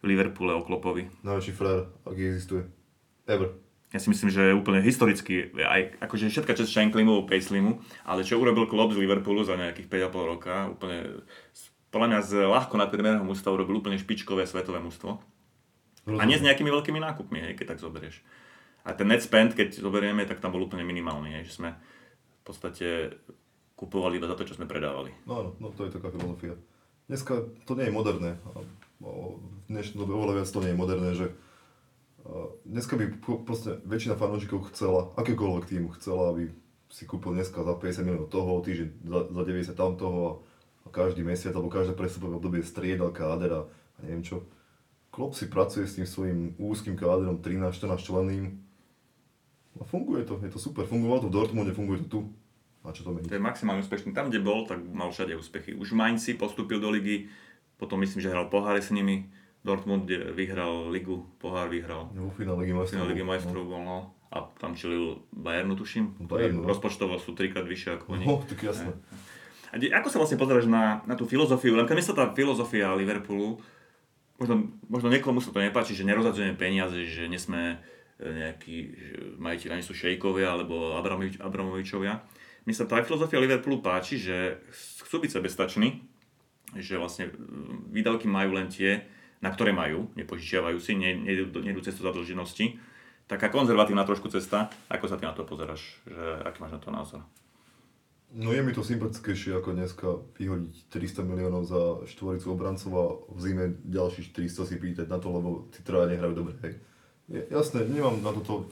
v Liverpoole, o Kloppovi? Najväčší frajer, aký existuje. Ever. Ja si myslím, že je úplne historicky, aj akože všetka časť Shanklimu, Paislimu, ale čo urobil Klopp z Liverpoolu za nejakých päť a pol roka, úplne, podľa mňa z ľahko nadpriemerného mužstva urobil úplne špičkové svetové mužstvo. A nie s nejakými veľkými nákupmi, hej, keď tak zoberieš. A ten net spend, keď zoberieme, tak tam bol úplne minimálny, hej, že sme v podstate kupovali iba za to, čo sme predávali. No, no, to je taká filozofia. Dneska to nie je moderné. V dnešnej dobe oveľa viac to nie je moderné, že dneska by proste väčšina fanúšikov chcela, akékoľvek týmu chcela, aby si kúpil dneska za päťdesiat miliónov toho, týždeň za, za deväťdesiat tam toho a každý mesiac alebo každé prestupové obdobie striedal káder a neviem čo. Klopp si pracuje s tým svojím úzkým káderom trinásť štrnásť členným a funguje to, je to super. Fungovalo to v Dortmunde, funguje to tu. A čo to mení? To je maximálne úspešný. Tam, kde bol, tak mal všade úspechy. Už Mainzi postúpil do ligy, potom myslím, že hral poháre s nimi. Dortmund vyhral ligu, pohár vyhral. Vo finále ligy majstrov bol, no. A tam čelil Bayernu, tuším. Bayernu, no. Rozpočtovo sú trikrát vyššie ako oni. No, tak jasné. A ako sa vlastne pozeraš na, na tú filozofiu? Len keď mi sa tá filozofia Liverpoolu, možno, možno niekomu sa to nepáči, že nerozhadzujeme peniaze, že nesme nejakí majiteľi, ani sú šejkovia alebo Abramovič, Abramovičovia. Mi sa tá filozofia Liverpoolu páči, že chcú byť sebestační, že vlastne výdavky majú len tie, na ktoré majú, nepožičiavajú si, nejdú cestu zadlženosti. Taká konzervatívna trošku cesta. Ako sa ty na to pozeráš? Že, aký máš na to názor? No je mi to sympatickejšie ako dneska vyhodiť tristo miliónov za štvoricu obrancov a v zime ďalších tristo si pýtať na to, lebo tí traja nehrajú dobre. Hej. Jasné, nemám na toto...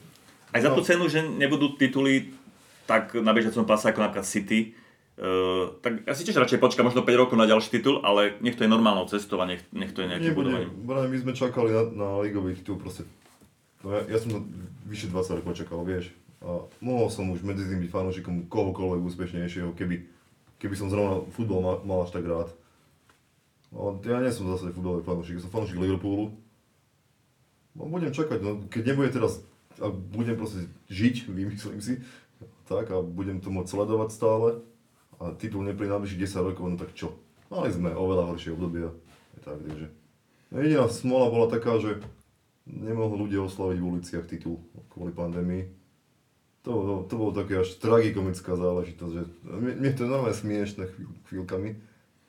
Aj za tú cenu, že nebudú tituly tak na bežiacom páse ako napríklad City, uh, tak ja si tiež radšej počkám možno päť rokov na ďalší titul, ale nech to je normálnou cestou a nech, nech to je nejakým budovaním. Brane, my sme čakali na, na ligový titul proste, no ja, ja som to vyše dvadsať rokov čakal, vieš. A mohol som už medzi tým byť fanúšikom kohokoľvek úspešnejšieho, keby, keby som zrovna futbol mal, mal až tak rád. No, ja nie som zase futbalový fanúšik, ja som fanúšik Liverpoolu. No budem čakať, no keď nebude teraz, a budem proste žiť, vymyslím si, tak a budem to môcť sledovať stále a titul neprináleží desať rokov, no tak čo? Mali sme oveľa horšie obdobia, je tak, takže... No jediná smola bola taká, že nemohli ľudia oslaviť v uliciach titul kvôli pandémii. To, to, to bolo také až tragikomická záležitosť, že... Mne, mne to je normálne smiešne chvíľ, chvíľkami,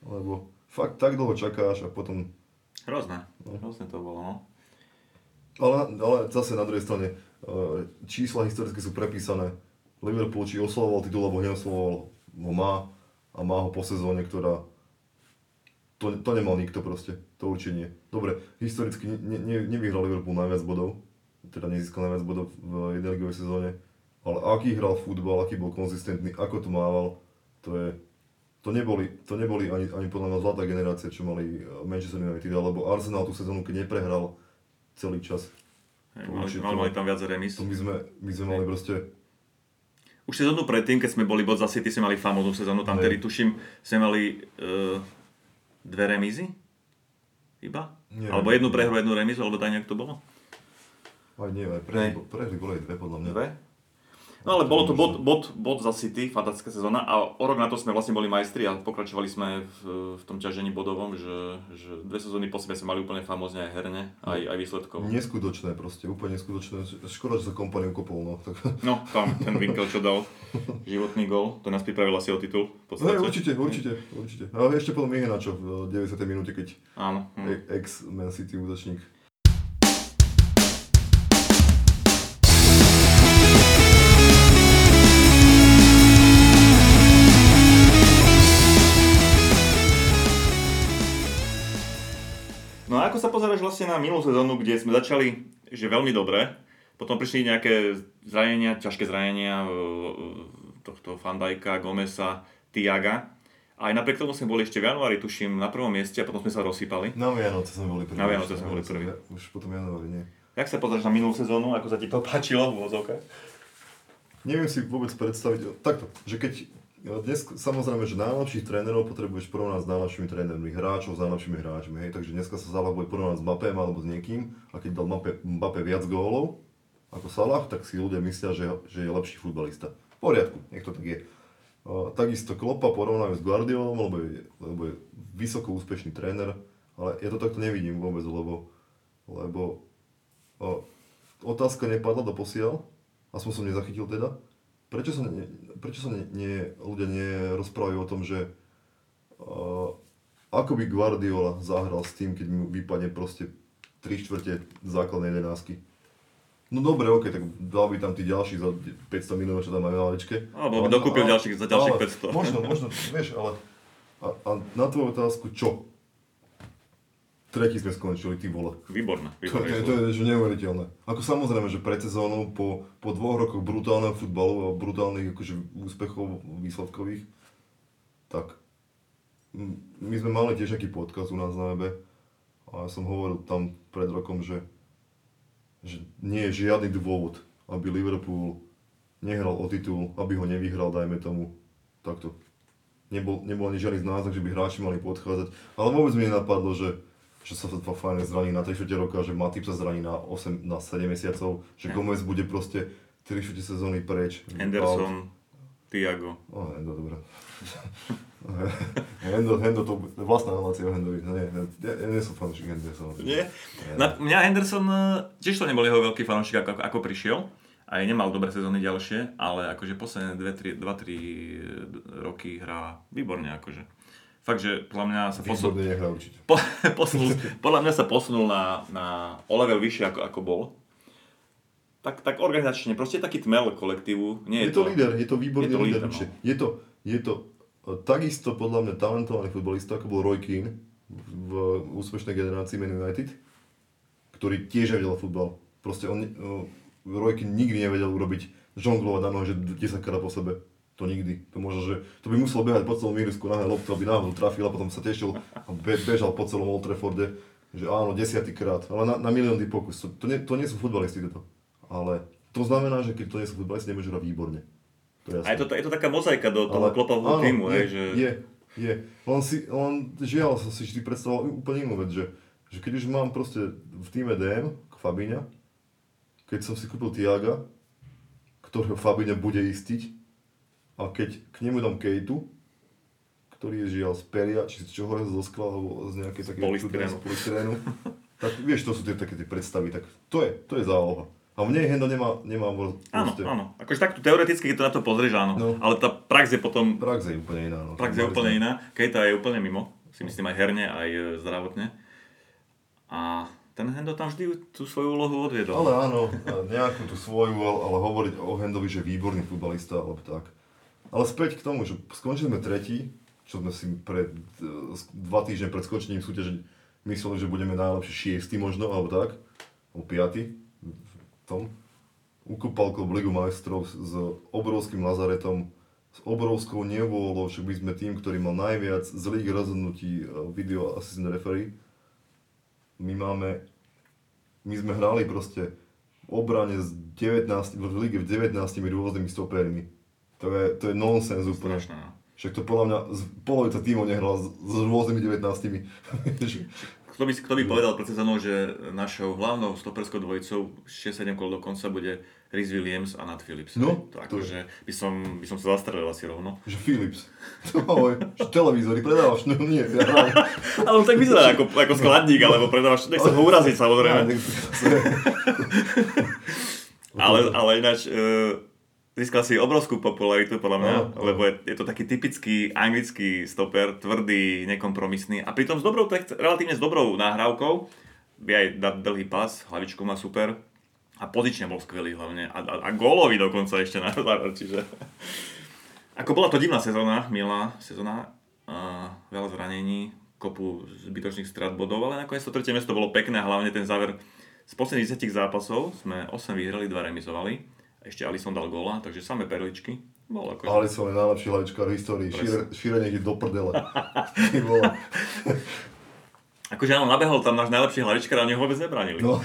lebo fakt tak dlho čakáš a potom... Hrozné, no. Hrozné to bolo, no. Ale, ale zase na druhej strane, čísla historické sú prepísané. Liverpool či oslovoval titul, alebo neoslovoval, ho má a má ho po sezóne, ktorá... To, to nemal nikto proste, to určite nie. Dobre, historicky ne, ne, nevyhral Liverpool najviac bodov, teda nezískal najviac bodov v jednej ligovej sezóne, ale aký hral futbal, aký bol konzistentný, ako to mával, to je... To neboli, to neboli ani, ani podľa mňa zlatá generácia, čo mali Manchester United, alebo Arsenal tú sezónu, keď neprehral celý čas. Hey, mali, určite, mali tam viac remis. To my sme, my sme hey. mali proste... Už sezónu predtým, keď sme boli bod za City, sme mali famóznu sezónu, tam hey. tedy tuším, sme mali e, dve remízy? Iba? Nie, alebo jednu prehru, jednu remízu, alebo tak nejak to bolo? Aj nie, aj prehry, hey. prehry boli aj dve podľa mňa. Dve? No ale bolo to bod, bod, bod za City, fantastická sezóna a o rok na to sme vlastne boli majstri a pokračovali sme v, v tom ťažení bodovom, že, že dve sezóny po sebe sme mali úplne famózne aj herne, aj, aj výsledkov. Neskutočné proste, úplne neskutočné. Škoda, že sa Kompany ukopol, no. Tak... No, tam ten Winkel, čo dal životný gól, to nás pripravil asi o titul. No, určite, určite, určite. A ešte potom je na čo v deväťdesiatej minúte, keď áno, hm. ex-Man City útočník. Ako sa pozeráš vlastne na minulú sezónu, kde sme začali, že veľmi dobre, potom prišli nejaké zranenia, ťažké zranenia tohto Van Dijka, Gomesa, Thiaga. Aj napriek tomu sme boli ešte v januári, tuším, na prvom mieste a potom sme sa rozsypali. Na Vianoce sme boli prví. Na Vianoce sme boli prví. Už potom januári, nie. Jak sa pozeráš na minulú sezónu, ako sa ti to páčilo v vozovkách? Neviem si vôbec predstaviť, takto, že keď dnes samozrejme, že najlepších trénerov potrebuješ porovnať s najlepšími trénermi, hráčov s najlepšími hráčmi, hej, takže dneska sa Salah bude porovnať s Mbappém alebo s niekým a keď dal Mbappé, Mbappé viac gólov ako Salah, tak si ľudia myslia, že, že je lepší futbalista. V poriadku, nech to tak je. Uh, takisto Kloppa porovnajú s Guardiolom, lebo je, lebo je vysoko úspešný tréner, ale ja to takto nevidím vôbec, lebo, lebo uh, otázka nepadla do posiaľ, aspoň som nezachytil teda. Prečo sa, ne, prečo sa ne, ne, ľudia nerozprávajú o tom, že uh, ako by Guardiola zahral s tým, keď mu vypadne proste tri štvrte základnej jedenásky? No dobre, ok, tak dal by tam tí ďalší za päťsto miliónov, čo tam majú na lečke. Alebo by dokúpil ďalších za ďalších päťsto. Možno, možno, vieš, ale... A, a na tvoju otázku, čo? Tretí sme skončili, ty vole. Výborné. výborné to, to, to je že neuveriteľné. Ako samozrejme, že pred sezónou, po, po dvoch rokoch brutálneho futbalu a brutálnych akože, úspechov výsledkových, tak my sme mali tiež nejaký podcast u nás na webe a ja som hovoril tam pred rokom, že, že nie je žiadny dôvod, aby Liverpool nehral o titul, aby ho nevyhral, dajme tomu, takto. Nebol, nebol ani žiadny náznak, že by hráči mali podchádzať, ale vôbec mi nenapadlo, že že sa to fajne zraní na tri štvrte roka, že Matip sa zraní na, na sedem mesiacov, že Gomez bude proste tri štvrte sezóny preč. Henderson, Thiago. Oh, Hendo, dobré. Hendo, Hendo, to je vlastná relácia o Hendovi. Nie, ja, ja nie som fanúšik Henderson. Nie? Na, mňa Henderson, tiež to nebol jeho veľký fanúšik, ako, ako prišiel. Aj nemal dobré sezóny ďalšie, ale akože posledné dva tri roky hrá výborne akože. Fakt, že podľa mňa sa posunul, po, posunul, podľa mňa sa posunul na, na o level vyššie ako, ako bol. Tak, tak organizačne, proste je taký tmel kolektívu. Nie je, je to, to líder, je to výborný líder. No. Je to, je to takisto podľa mňa talentovaný futbalista, ako bol Roy Keane v úspešnej generácii Man United, ktorý tiež nevedel futbal. Proste on, Roy Keane nikdy nevedel urobiť žonglovať na nohe, že desaťkrát po sebe. To nikdy. To možno, že to by muselo behať po celom ihrisku na loptu, aby náhodou trafil a potom sa tešil a bežal po celom Old Trafforde, že áno, desiatykrát, ale na, na miliónny pokus. To, to, nie, to nie sú futbalisti toto. Ale to znamená, že keď to nie sú futbalisti, nemôžu hrať výborne. To je a je to, je to taká mozaika do toho Kloppovho týmu, je, že... je, je. Len, si, len žiaľ som si vždy predstavoval úplne inú vec, že, že keď už mám proste v týme dé em, Fabinha, keď som si kúpil Thiaga, ktorého Fabinha bude istiť, a keď k nemu dám Kejtu, ktorý je žiaľ z peria, či z čoho je, zo skla, alebo z nejakej takej polystyrenu, tak vieš, to sú tie také tie predstavy, tak to je, to je záloha. A v nej Hendo nemá, nemá proste... Áno, áno, akože takto teoreticky, keď to na to pozrieš, áno, no. Ale tá prax je potom... Prax je úplne iná, no. Prax je úplne iná, Kejta je úplne mimo si myslím aj herne, aj zdravotne. A ten Hendo tam vždy tú svoju úlohu odviedol. Ale áno, nejakú tú svoju, ale hovoriť o Hendovi, že je výborný futbalista, alebo tak. Ale späť k tomu, že skončili sme tretí, čo sme si pred dva týždne pred skončením súťaže mysleli, že budeme najlepšie šiesti možno, alebo tak, alebo piaty v tom. Ukúpal Klopp Ligu majstrov s obrovským lazaretom, s obrovskou nevôľou, však by sme tým, ktorý mal najviac zlých rozhodnutí video assistant referee. My máme, my sme hrali proste v obrane z devätnástimi, v lige v devätnástimi rôznymi stopérmi. To je, to je nonsens úplne. Strašná. Však to podľa mňa polovica tímov nehrala s rôznymi devätnástimi. Kto by, kto by povedal pred sezónou, že našou hlavnou stoperskou dvojicou šesť sedem kol do konca bude Rhys Williams a Nat Phillips. No, to akože by som, by som sa zastrelil asi rovno. Že Phillips. To ahoj, že televízory predávaš, no nie, ja hrajem. Ale on tak vyzerá ako, ako skladník, alebo predávaš, nech sa ho uraziť samozrejme. ale, ale ináč, uh, získal si obrovskú popularitu podľa mňa, no, lebo je, je to taký typický anglický stoper, tvrdý, nekompromisný a pritom s dobrou, relatívne s dobrou náhrávkou, vie aj dať dlhý pas, hlavičku má super a pozične bol skvelý hlavne a, a, a gólový dokonca ešte na záver, čiže... Ako bola to divná sezóna, milá sezóna, uh, veľa zranení, kopu zbytočných strát bodov, ale nakoniec to tretie miesto bolo pekné a hlavne ten záver z posledných desať zápasov sme osem vyhrali, dva remizovali. Ešte Alisson dal góla, takže samé perličky. Bolo akože... Alisson je najlepší hlavičkár v histórii, šírenie ide do prdele. Akože áno, nabehol tam náš najlepší hlavičkár a oni ho vôbec nebránili. No.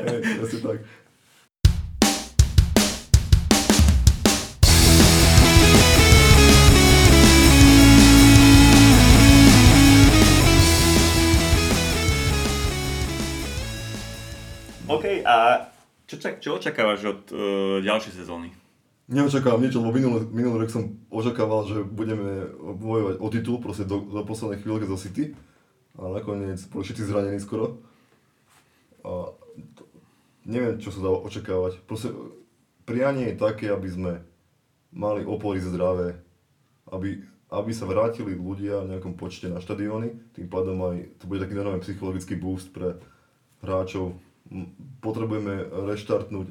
Hej, asi tak. OK, a... Čo, čo očakávaš od e, ďalšej sezóny? Neočakávam niečo, lebo minulý, minulý rok som očakával, že budeme bojovať o titul proste do, do poslednej chvíľke za City. A nakoniec boli všetci zranení skoro. A to, neviem, čo sa dá očakávať. Proste prianie je také, aby sme mali opory zdravé. Aby, aby sa vrátili ľudia v nejakom počte na štadióny. Tým pádom aj to bude taký normálny psychologický boost pre hráčov. Potrebujeme reštartnúť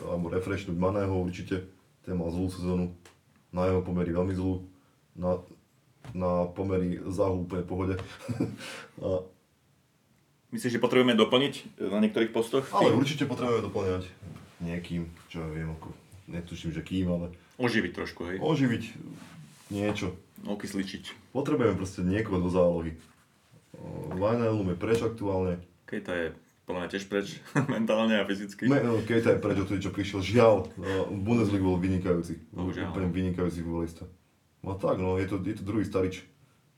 alebo refreshnúť Maného určite, ten mal zlú sezónu, na jeho pomery veľmi zlú, na, na pomery Záhu úplne v pohode. A... Myslíš, že potrebujeme doplniť na niektorých postoch? Ale určite potrebujeme doplňať niekým, čo ja viem, ako netuším, že kým, ale... Oživiť trošku, hej? Oživiť niečo. Okysličiť. Potrebujeme proste niekoho do zálohy. Wijnaldum je preč aktuálne. Keď to je... Podľa mňa tiež preč, mentálne a fyzicky. No, Keita je preč, odtedy čo prišiel, žiaľ, Bundesliga bol vynikajúci, Bohužiaľ. úplne vynikajúci futbolista. No tak, no, je to, je to druhý Starič,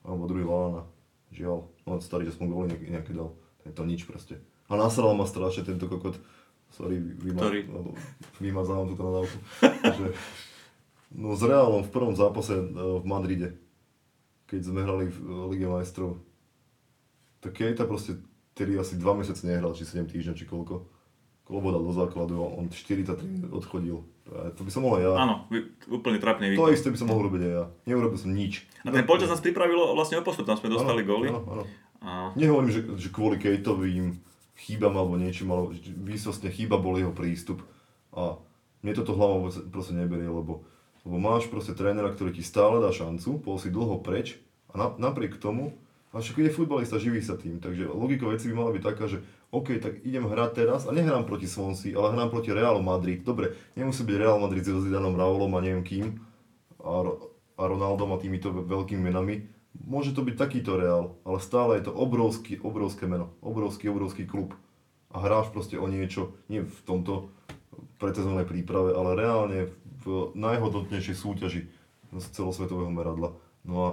alebo druhý Lallana, žiaľ, no Starič aspoň goly nejaké dal, je to nič proste. A nasral ma strašne tento kokot, sorry, vymazávam túto nadávku. No s Realom v prvom zápase v Madride, keď sme hrali v Lige majstrov, to Keita proste ktorý asi dva mesiace nehral, či sedem týždňov, či koľko. Klopp dal do základu a on štyridsaťtri odchodil. To by som mohol aj ja. Áno, úplne trápne výkon. To isté by som mohol urobiť aj ja. Neurobil som nič. A ten polčas nás pripravilo vlastne o postup, tam sme dostali góly. Áno, áno. A... Nehovorím, že, že kvôli Kejtovým chýbam alebo niečím, ale výsostne chýba bol jeho prístup. A mne toto hlava proste neberie, lebo, lebo máš proste trénera, ktorý ti stále dá šancu, bol si dlho preč a na, napriek tomu a však je futbalista, živí sa tým, takže logika veci by mala byť taká, že OK, tak idem hrať teraz a nehrám proti Swansea, ale hrám proti Realu Madrid. Dobre, nemusí byť Real Madrid s Zidanom, Raulom a neviem kým a, a Ronaldom a týmito veľkými menami. Môže to byť takýto Real, ale stále je to obrovský, obrovské meno, obrovský, obrovský klub a hráš proste o niečo, nie v tomto predsezónnej príprave, ale reálne v najhodnotnejšej súťaži z celosvetového meradla. No a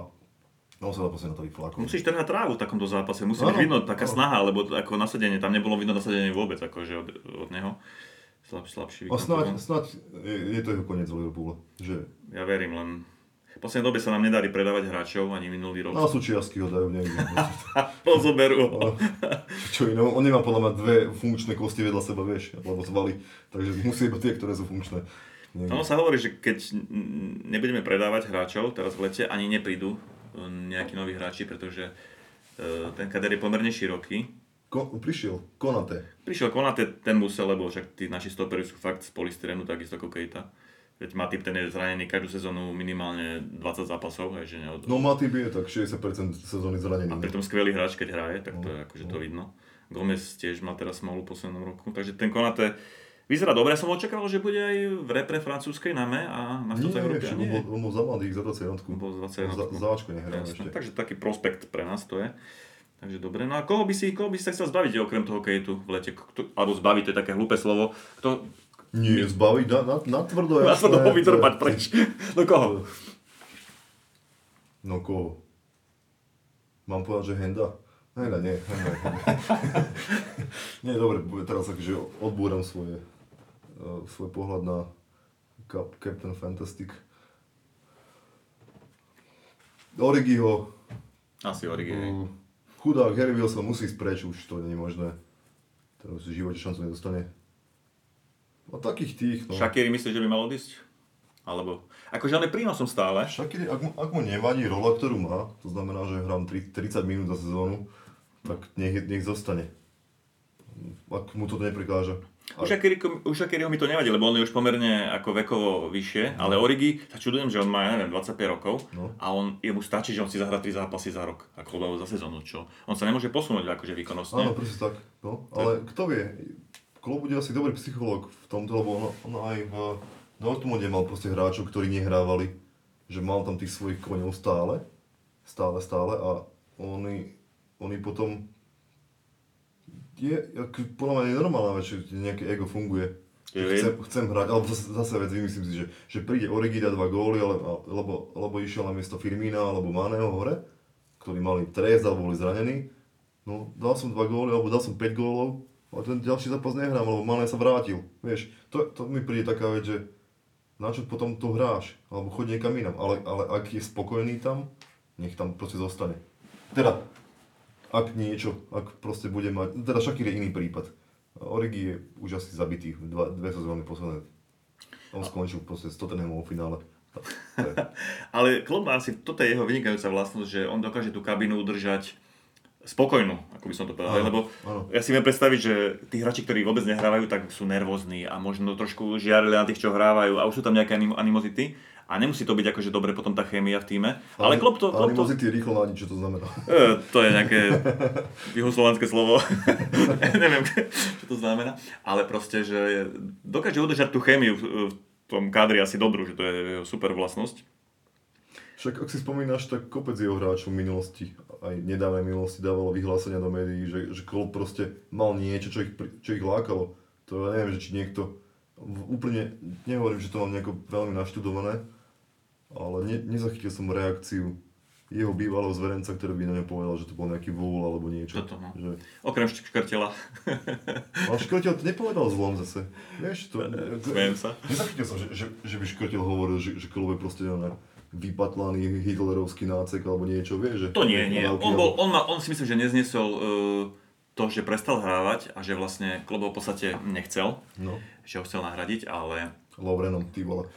No sa dá posledná to vyflákom. Musíš trhať trávu v takomto zápase, musí byť vidno taká ano. snaha, lebo ako nasadenie, tam nebolo vidno nasadenie vôbec akože od, od neho. Slab, slabší výkon. A snáď, snáď je, je to jeho koniec v Liverpoole, že? Ja verím, len v poslednej dobe sa nám nedarí predávať hráčov, ani minulý rok. Na súčiastky ho dajú niekde. Rozoberú ho. Čo iné, on nemá podľa mňa dve funkčné kosti vedľa seba, vieš, alebo zvali, takže musí iba tie, ktoré sú funkčné. Ono sa hovorí, že keď nebudeme predávať hráčov, teraz v lete ani neprídu nejakí noví hráči, pretože ten kader je pomerne široký. Ko, prišiel Konate. Prišiel Konate, ten musel, lebo však tí naši stoperi sú fakt z polystyrenu, takisto ako Keita. Veď Matip, ten je zranený každú sezónu minimálne dvadsať zápasov. Že neod... No Matip je tak šesťdesiat percent sezóny zranený. A pritom skvelý hráč, keď hraje, tak to je akože to vidno. Gomez tiež mal teraz smolu v poslednom roku, takže ten Konate vyzerá dobre. Ja som očakával, že bude aj v repre francúzskej name a na stúcej Európe. Nie, nie, on bol za mladých, za dvadsaťjednotku. Bol za dvadsaťjednotku. Záčko nehral ešte. Takže taký prospekt pre nás to je. Takže dobre. No a koho by si, koho by si sa chcel zbaviť okrem toho Keitu v lete? Kto, alebo zbaviť, to je také hlúpe slovo. Kto... Nie, zbaviť, na, na, na tvrdo. Na tvrdo ho vytrpať preč. No koho? No koho? Mám povedať, že Henda? Hej, ne, ne, ne. Nie, dobre, teraz akože odbúram svoje, uh, svoj pohľad na Cap, Captain Fantastic. Origiho. Asi Origi, hej. Uh, chudák, Harry Wilson musí ísť preč, už to nie je možné. Teraz v živote šancu nedostane. A takých tých, no. Shaqiri myslíš, že by mal odísť? Alebo, akože ale prínosom stále. Shaqiri, ak mu, ak mu nevadí rola, ktorú má, to znamená, že hrám tridsať minút za sezónu, tak nech, nech zostane. Ak mu to neprekáža. Už Shaqiriho mi to nevadí, lebo on je už pomerne ako vekovo vyššie, no. Ale Origi, sa čudujem, že on má, ja neviem, dvadsaťpäť rokov, no. A on, jemu stačí, že on si zahrá tri zápasy za rok, ako hľadajú za sezónu, čo? On sa nemôže posunúť akože výkonnostne. Áno, presne tak, no, ale tak. Kto vie, Klopp bude asi dobrý psychológ v tomto, lebo on, on aj v Dortmunde mal proste hráčov, ktorí nehrávali, že mal tam tých svojich koňov stále, stále, stále a oni, oni potom, je, ak, podľa mňa je normálna vec, že nejaké ego funguje, chcem, chcem hrať, alebo zase, zase vec, vymyslím si, že, že príde Origi dá dva góly, ale, lebo, lebo išiel na miesto Firmina alebo Maného hore, ktorí mali trest alebo boli zranení, no dal som dva góly alebo dal som päť gólov, ale ten ďalší zápas nehrám, lebo Mané sa vrátil, vieš, to, to mi príde taká vec, že na čo potom to hráš, alebo choď niekam inam, ale, ale ak je spokojný tam, nech tam proste zostane. Teda, ak niečo, ak proste bude mať, teda Shaqiri je iný prípad. Origi je už asi zabitý, dva, dve sezóny posledné. On skončil proste s Tottenhamom v finále. Ale Klopp asi, toto je jeho vynikajúca vlastnosť, že on dokáže tú kabinu udržať spokojnú, ako by som to povedal, áno, lebo áno. Ja si viem predstaviť, že tí hráči, ktorí vôbec nehrávajú, tak sú nervózni a možno trošku žiarili na tých, čo hrávajú a už sú tam nejaké anim- animozity a nemusí to byť akože dobre potom tá chémia v týme, ale Ani, Klopp to... Klopp animozity to... rýchlo na nič, čo to znamená. E, to je nejaké juhoslovanské slovo, neviem, čo to znamená, ale proste, že dokáže udržať tú chémiu v tom kádri asi dobrú, že to je super vlastnosť. Však ak si spomínaš, tak kopec jeho hráčov v minulosti, aj nedávnej minulosti dávalo vyhlásenia do médií, že, že Klopp proste mal niečo, čo ich, čo ich lákalo. To ja neviem, že či niekto, úplne nehovorím, že to mám nejako veľmi naštudované, ale ne, nezachytil som reakciu jeho bývalého zverenca, ktorý by na ňa povedal, že to bol nejaký vôľ alebo niečo. Toto, no. Že... Okrem Škrtela. Ale Škrtel to nepovedal zlom zase. Vieš, to... Smejem sa. Nezachytil som, že, že, že by Škrtel hovoril, že, že Klopp je proste neviem. Vypatlaný hitlerovský nácek alebo niečo, vieš? Že to nie, nie. On, bol, on, ma, on si myslím, že nezniesol uh, to, že prestal hrávať a že vlastne Klopp ho v podstate nechcel, no. Že ho chcel nahradiť, ale... Lovrenom, ty vole.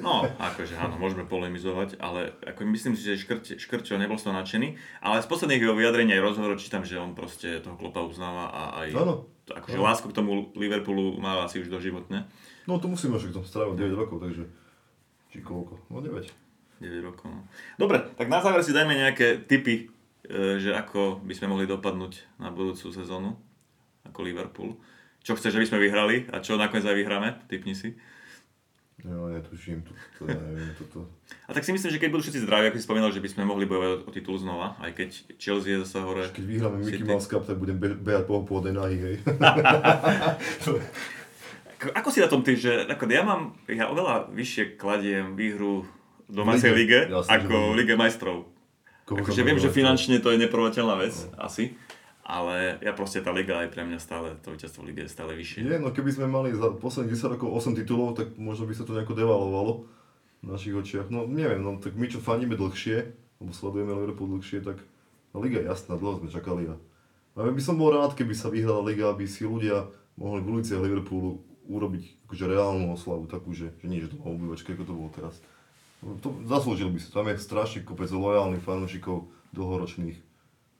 No, akože áno, môžeme polemizovať, ale ako myslím si, že škrč, Škrčo nebol z toho nadšený, ale z posledných jeho vyjadrení aj rozhovorov čítam, že on proste toho Kloppa uznáva a aj... Áno. Akože ano. Lásku k tomu Liverpoolu mal asi už doživotne. No to musíme, že k tomu strávať deväť rokov, takže... Či koľko? No deväť. deväť rokov. Dobre, tak na záver si dajme nejaké tipy, že ako by sme mohli dopadnúť na budúcu sezónu, ako Liverpool. Čo chceš, že by sme vyhrali a čo nakoniec aj vyhráme? Tipni si. Jo, ja tuším, to, to ja neviem, toto. A tak si myslím, že keď budú všetci zdraví, ako si spomínal, že by sme mohli bojovať o titul znova, aj keď Chelsea je zasa hore. Keď vyhráme Mickey Mouse Cup, tak budem be- behať po hodnej nahý, hej. Ako si na tom ty, že ja mám, ja oveľa vyššie kladiem výhru domácej lige, lige jasný, ako v Lige majstrov. Akože viem, že finančne to je neprvovateľná vec, no. Asi, ale ja proste tá liga aj pre mňa stále, to víťazstvo ligy je stále vyššie. Nie, no keby sme mali za posledných desať rokov osem titulov, tak možno by sa to nejako devalovalo v našich očiach. No neviem, no tak my čo faníme dlhšie, alebo sledujeme Liverpool dlhšie, tak liga je jasná, dlho sme čakali. A by som bol rád, keby sa vyhrala liga, aby si ľudia mohli v uliciach Liverpoolu urobiť akože reálnu oslavu, takú, že, že nie, že to má obývačka, ako to bolo teraz. To zaslúžil by si, tam je strašný kopec lojálnych fanúšikov dlhoročných.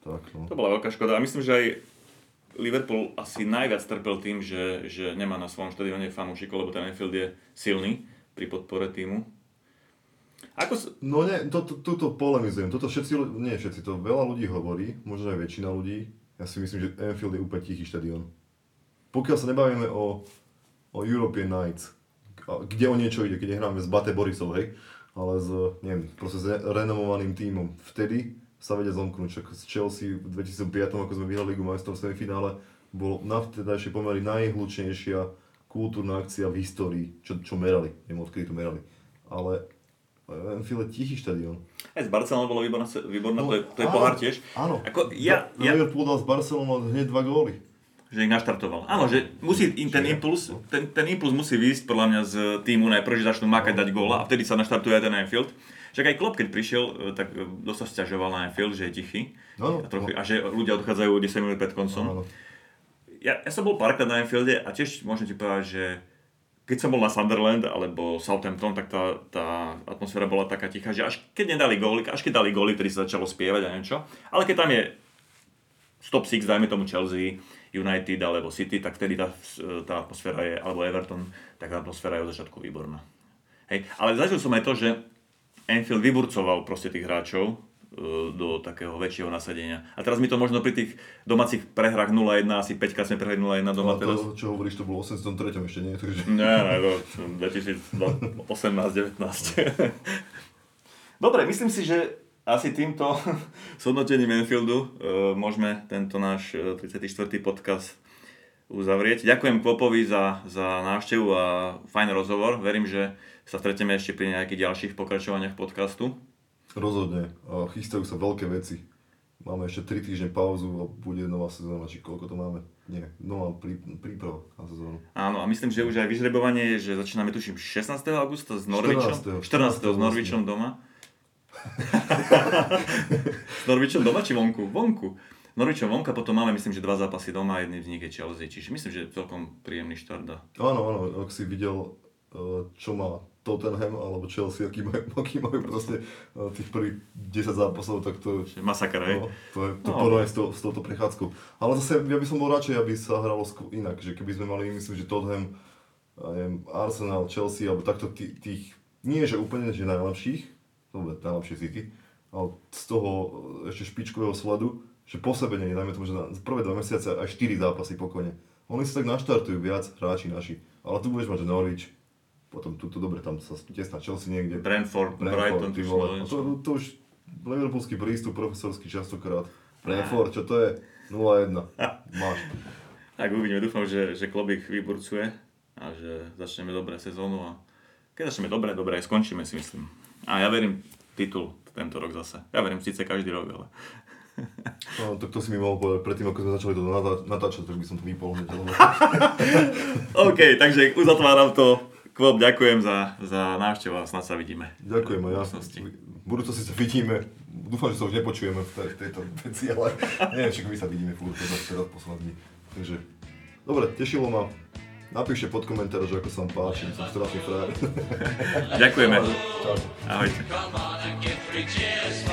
Tak, no. To bola veľká škoda a myslím, že aj Liverpool asi najviac trpel tým, že, že nemá na svojom štadióne fanúšikov, lebo ten Anfield je silný pri podpore týmu. Ako s... No nie, toto to, to polemizujem, toto všetci, nie všetci, to veľa ľudí hovorí, možno aj väčšina ľudí. Ja si myslím, že Anfield je úplne tichý štadión. Pokiaľ sa nebavíme o, o European Nights, kde o niečo ide, keď hráme s Bate Borisov, hej, ale s, neviem, proste s renomovaným tímom. Vtedy sa vedia zomknúť, z Chelsea v dvetisícpäť, ako sme vyhrali Ligu majstrov v semifinále, bolo na vtedajšie pomery najhlučnejšia kultúrna akcia v histórii, čo, čo merali, neviem odkedy to merali, ale Anfield je tichý štadión. Aj z Barcelona bolo výborná, výborná no, to je, to je áno, pohár tiež. Áno, ako, ja, ja... Liverpool dal z Barcelona hneď dva góly. Že ich naštartoval. Áno, že musí ten impuls, ten, ten impuls musí výjsť podľa mňa z týmu najprv, že začnú makať, dať góla a vtedy sa naštartuje aj ten Anfield. Však aj Klopp, keď prišiel, tak dosť sťažoval na Anfield, že je tichý no, a, trochu, no. a že ľudia odchádzajú desať minút pred koncom. No, no. Ja, ja som bol párkrát na Anfielde a tiež môžem ti povedať, že keď som bol na Sunderland alebo Southampton, tak tá, tá atmosféra bola taká tichá, že až keď nedali gólik, až keď dali góly, vtedy sa začalo spievať a niečo. Ale keď tam je Stop Six, dajme tomu Chelsea, United alebo City, tak vtedy tá, tá atmosféra je, alebo Everton, tak tá atmosféra je od začiatku výborná. Hej, ale zažil som aj to, že Anfield vyburcoval proste tých hráčov e, do takého väčšieho nasadenia. A teraz mi to možno pri tých domácich prehrách nula jedna, asi päťkrát sme prehrali nula jedna doma. Ale to, čo hovoríš, to bolo osemdesiattri ešte, nie? Takže... Nie, nie, to dvetisícosemnásť devätnásť. Dobre, myslím si, že asi týmto zhodnotením Anfieldu e, môžeme tento náš tridsiaty štvrtý podcast uzavrieť. Ďakujem Kvopovi za, za návštevu a fajn rozhovor. Verím, že sa stretneme ešte pri nejakých ďalších pokračovaniach podcastu. Rozhodne. A chystajú sa veľké veci. Máme ešte tri týždne pauzu a bude nová sezóna, či koľko to máme? Nie, nová príprava na sezónu. Áno, a myslím, že už aj vyžrebovanie je, že začíname tuším šestnásteho augusta s Norwichom. štrnásteho štrnásteho s Norwichom doma. S Norwichom doma či vonku? Vonku. S Norwichom vonka, potom máme myslím, že dva zápasy doma a jedný z nich je Chelsea, čiže myslím, že celkom príjemný štart dá. Áno, áno, ak si videl, čo má Tottenham alebo Chelsea, aký majú, aký majú proste tých prvých desať zápasov, tak to je... Masakr, hej? No, to je to no, porovnanie s, to, s touto prechádzkou. Ale zase ja by som bol radšej, aby sa hralo inak, že keby sme mali, myslím, že Tottenham, neviem, Arsenal, Chelsea, alebo takto tých, tých nie že úplne že najlepších, dobre, najlepšie City, ale z toho ešte špičkového sledu, že po sebe nie, najmä tomu, že na prvé dva mesiace aj štyri zápasy pokojne. Oni sa tak naštartujú viac, hráči naši, ale tu budeš mať, že Norwich, potom tu, dobre, tam sa tesná Chelsea niekde. Brentford, Brighton, ty vole. To, to už liverpoolský prístup, profesorský častokrát. Brentford, čo to je? nula jedna. Máš. Tak uvidíme, dúfam, že, že Klopp ich vyburcuje a že začneme dobré sezónu a keď začneme dobre, dobre aj skončíme, si myslím. A ja verím titul tento rok zase. Ja verím síce každý rok, ale... No, tak to si mi mohol povedať predtým, ako sme začali to natáčať, tak by som to vypol. OK, takže uzatváram to. Kvop, ďakujem za, za návštevu a snad sa vidíme. Ďakujem aj ja. V budúcnosti sa vidíme. Dúfam, že sa už nepočujeme v tej, tejto veci, ale neviem, však my sa vidíme v budúcnosti teraz poslední. Takže, dobre, tešilo ma. Napíšte pod komentár, že ako sa vám páči, som strašný frajer. Ďakujeme. Ahojte.